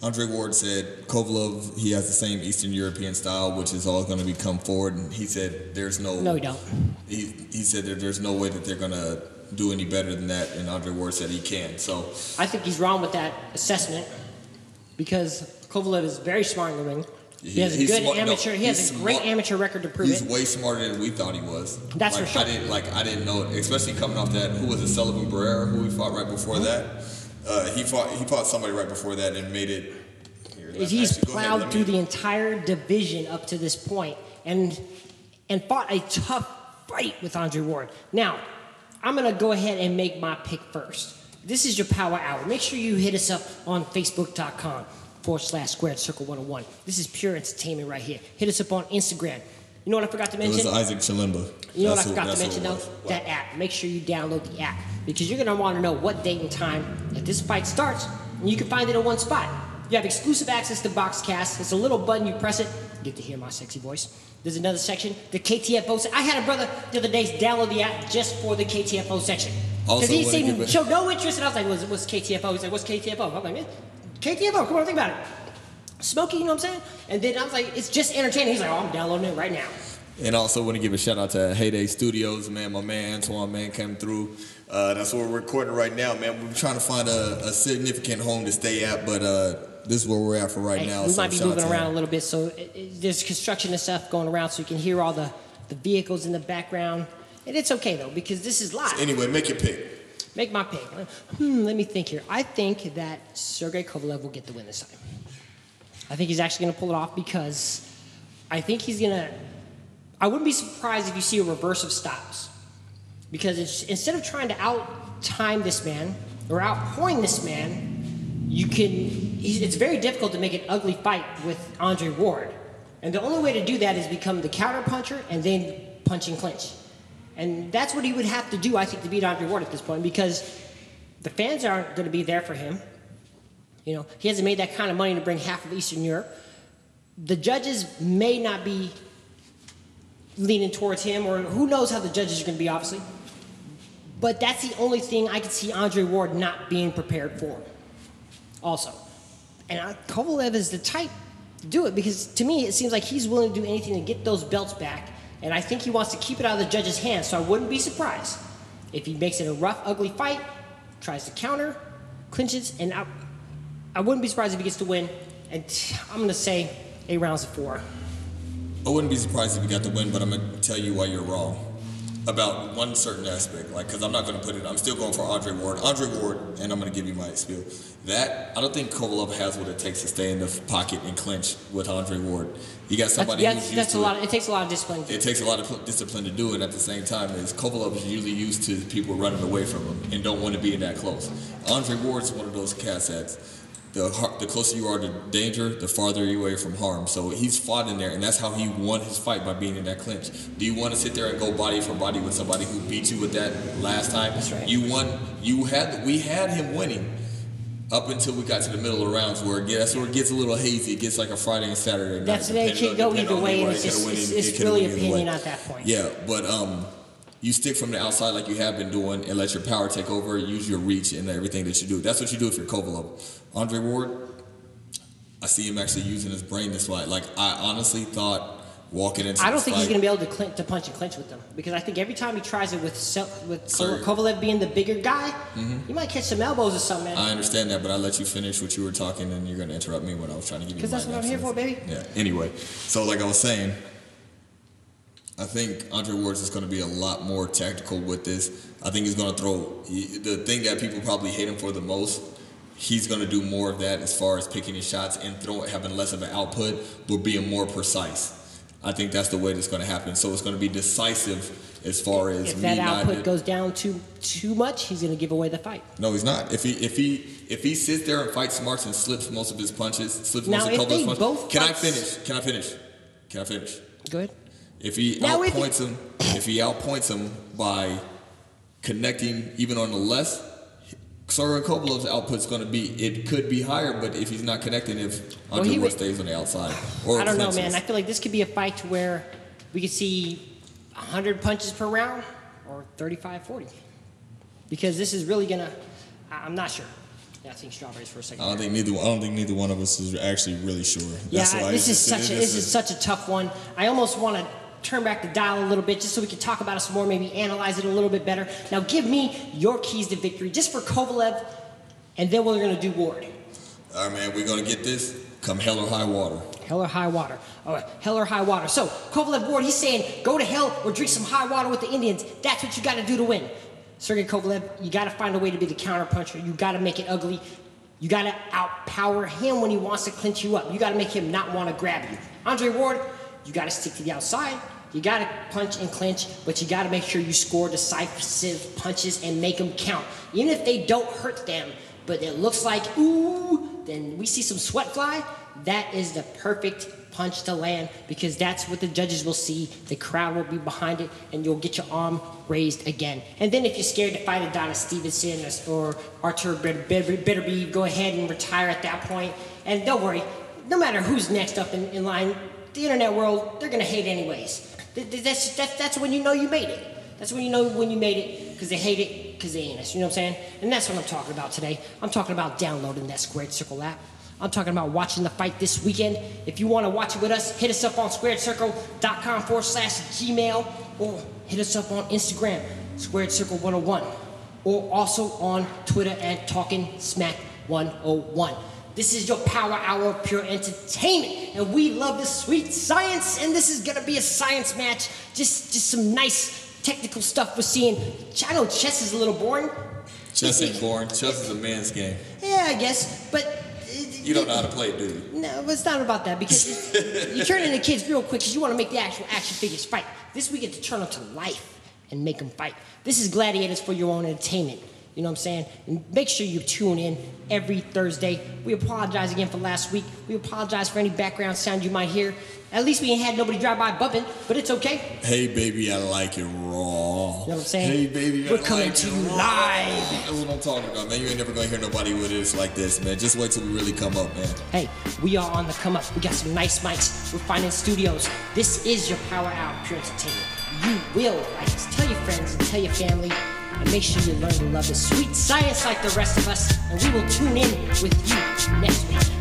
Andre Ward said, Kovalev, he has the same Eastern European style, which is all going to be come forward. And he said, there's no... No, we don't. He, he said that there's no way that they're going to do any better than that, and Andre Ward said he can. So I think he's wrong with that assessment because Kovalev is very smart in the ring. He, he has a good smart, amateur. No, he has a great smart, amateur record to prove he's it. He's way smarter than we thought he was. That's like, for sure. I didn't like. I didn't know it, especially coming off that. Who was it? Sullivan Barrera, who we fought right before mm-hmm. that. Uh, he fought. He fought somebody right before that and made it. Here, he's actually, plowed ahead, through the entire division up to this point, and and fought a tough fight with Andre Ward. Now, I'm gonna go ahead and make my pick first. This is your Power Hour. Make sure you hit us up on Facebook dot com. Forward slash squared circle one oh one. This is pure entertainment right here. Hit us up on Instagram. You know what I forgot to mention? It was Isaac Chalimba. You know that's what I forgot who, to mention, though? Wow. That app. Make sure you download the app because you're going to want to know what date and time that this fight starts, and you can find it in one spot. You have exclusive access to Boxcast. It's a little button. You press it. You get to hear my sexy voice. There's another section, the K T F O section. I had a brother the other day download the app just for the K T F O section. Because he seemed, showed no interest, and I was like, what's, what's K T F O? He's like, what's K T F O? I'm like, man. K T F O, come on, think about it. Smokey, you know what I'm saying? And then I was like, it's just entertaining. He's like, oh, I'm downloading it right now. And also want to give a shout out to Heyday Studios, man. My man Antoine, man, came through. Uh, that's what we're recording right now, man. We're trying to find a, a significant home to stay at, but uh, this is where we're at for right hey, now. We so might be moving around him. a little bit, so it, it, there's construction and stuff going around, so you can hear all the, the vehicles in the background. And it's okay, though, because this is live. So anyway, make your pick. Make my pick. Hmm, let me think here. I think that Sergey Kovalev will get the win this time. I think he's actually going to pull it off because I think he's going to... I wouldn't be surprised if you see a reverse of stops. Because it's, instead of trying to out-time this man or out-point this man, you can... It's very difficult to make an ugly fight with Andre Ward. And the only way to do that is become the counter-puncher and then punch and clinch. And that's what he would have to do, I think, to beat Andre Ward at this point because the fans aren't going to be there for him. You know, he hasn't made that kind of money to bring half of Eastern Europe. The judges may not be leaning towards him, or who knows how the judges are going to be, obviously. But that's the only thing I could see Andre Ward not being prepared for also. And I, Kovalev is the type to do it because, to me, it seems like he's willing to do anything to get those belts back. And I think he wants to keep it out of the judges' hands, so I wouldn't be surprised if he makes it a rough, ugly fight, tries to counter, clinches, and I, I wouldn't be surprised if he gets to win. And I'm going to say eight rounds of four. I wouldn't be surprised if he got the win, but I'm going to tell you why you're wrong about one certain aspect, like, because I'm not going to put it, I'm still going for Andre Ward. Andre Ward, and I'm going to give you my spiel. That, I don't think Kovalev has what it takes to stay in the pocket and clinch with Andre Ward. You got somebody that's, who's that's, used that's to a lot of, it takes a lot of discipline. It takes a lot of discipline to do it at the same time as Kovalev is usually used to people running away from him and don't want to be in that close. Andre Ward's one of those cats that's, the, the closer you are to danger, the farther you are from harm. So he's fought in there, and that's how he won his fight, by being in that clinch. Do you want to sit there and go body for body with somebody who beat you with that last time? That's right. You won. You had. We had him winning up until we got to the middle of the rounds, where it gets, where it gets a little hazy. It gets like a Friday and Saturday night. That's it. Can't go either way. It's, just, it's, it's, it's really opinion at that point. Yeah, but um. You stick from the outside like you have been doing and let your power take over, use your reach and everything that you do. That's what you do if you're Kovalev. Andre Ward, I see him actually using his brain this way. Like, I honestly thought walking into I don't think fight, he's going to be able to, clinch, to punch and clinch with them. Because I think every time he tries it with with Sir. Kovalev being the bigger guy, mm-hmm. you might catch some elbows or something, man. I understand that, but I let you finish what you were talking and you're going to interrupt me when I was trying to give you my Because that's what I'm here for, baby. Yeah, anyway. So, like I was saying... I think Andre Ward is going to be a lot more tactical with this. I think he's going to throw the thing that people probably hate him for the most. He's going to do more of that as far as picking his shots and throw, having less of an output, but being more precise. I think that's the way that's going to happen. So it's going to be decisive as far as if that output goes down too too much, he's going to give away the fight. No, he's not. If he if he if he sits there and fights smarts and slips most of his punches, slips most of a couple of punches. Can I finish? Can I finish? Can I finish? Go ahead. If he now outpoints if him, if he outpoints him by connecting even on the less, Sergey Kovalev's output's going to be, it could be higher, but if he's not connecting, if Andre well, Ward stays on the outside, or I don't clinches. know, man. I feel like this could be a fight to where we could see one hundred punches per round or thirty-five, forty, because this is really gonna. I'm not sure. I think strawberries for a second. I don't think neither. I don't think neither one of us is actually really sure. That's yeah, why this is such a, this is such a tough one. I almost want to turn back the dial a little bit just so we can talk about it some more, maybe analyze it a little bit better. Now give me your keys to victory just for Kovalev, and then we're going to do Ward. All right, man, we're going to get this come hell or high water. Hell or high water. All right, hell or high water. So Kovalev Ward, he's saying go to hell or drink some high water with the Indians. That's what you got to do to win. Sergey Kovalev, you got to find a way to be the counterpuncher. You got to make it ugly. You got to outpower him when he wants to clinch you up. You got to make him not want to grab you. Andre Ward, you got to stick to the outside. You got to punch and clinch, but you got to make sure you score decisive punches and make them count. Even if they don't hurt them, but it looks like, ooh, then we see some sweat fly, that is the perfect punch to land, because that's what the judges will see. The crowd will be behind it, and you'll get your arm raised again. And then if you're scared to fight Adonis Stevenson or Artur Bitterbead, go ahead and retire at that point. And don't worry, no matter who's next up in, in line, the internet world, they're going to hate anyways. That's, that's, that's when you know you made it. That's when you know when you made it, because they hate it, because they ain't us. You know what I'm saying? And that's what I'm talking about today. I'm talking about downloading that Squared Circle app. I'm talking about watching the fight this weekend. If you want to watch it with us, hit us up on squared circle dot com forward slash Gmail, or hit us up on Instagram, squared circle one oh one, or also on Twitter at talking smack one oh one. This is your power hour of pure entertainment, and we love the sweet science, and this is going to be a science match. Just, just some nice technical stuff we're seeing. I know chess is a little boring. Chess ain't boring. Chess is a man's game. Yeah, I guess, but... You don't know how to play it, do you? No, but it's not about that, because you turn into kids real quick because you want to make the actual action figures fight. This we get to turn them to life and make them fight. This is Gladiators for your own entertainment. You know what I'm saying? And make sure you tune in every Thursday. We apologize again for last week. We apologize for any background sound you might hear. At least we ain't had nobody drive by bumping, but it's okay. Hey, baby, I like it raw. You know what I'm saying? Hey, baby, I We're like it We're coming to you raw. live. That's what I'm talking about, man. You ain't never going to hear nobody with this like this, man. Just wait till we really come up, man. Hey, we are on the come up. We got some nice mics. We're finding studios. This is your power hour, pure entertainment. You will like this. Tell your friends and tell your family. And make sure you learn to love the sweet science like the rest of us. And we will tune in with you next week.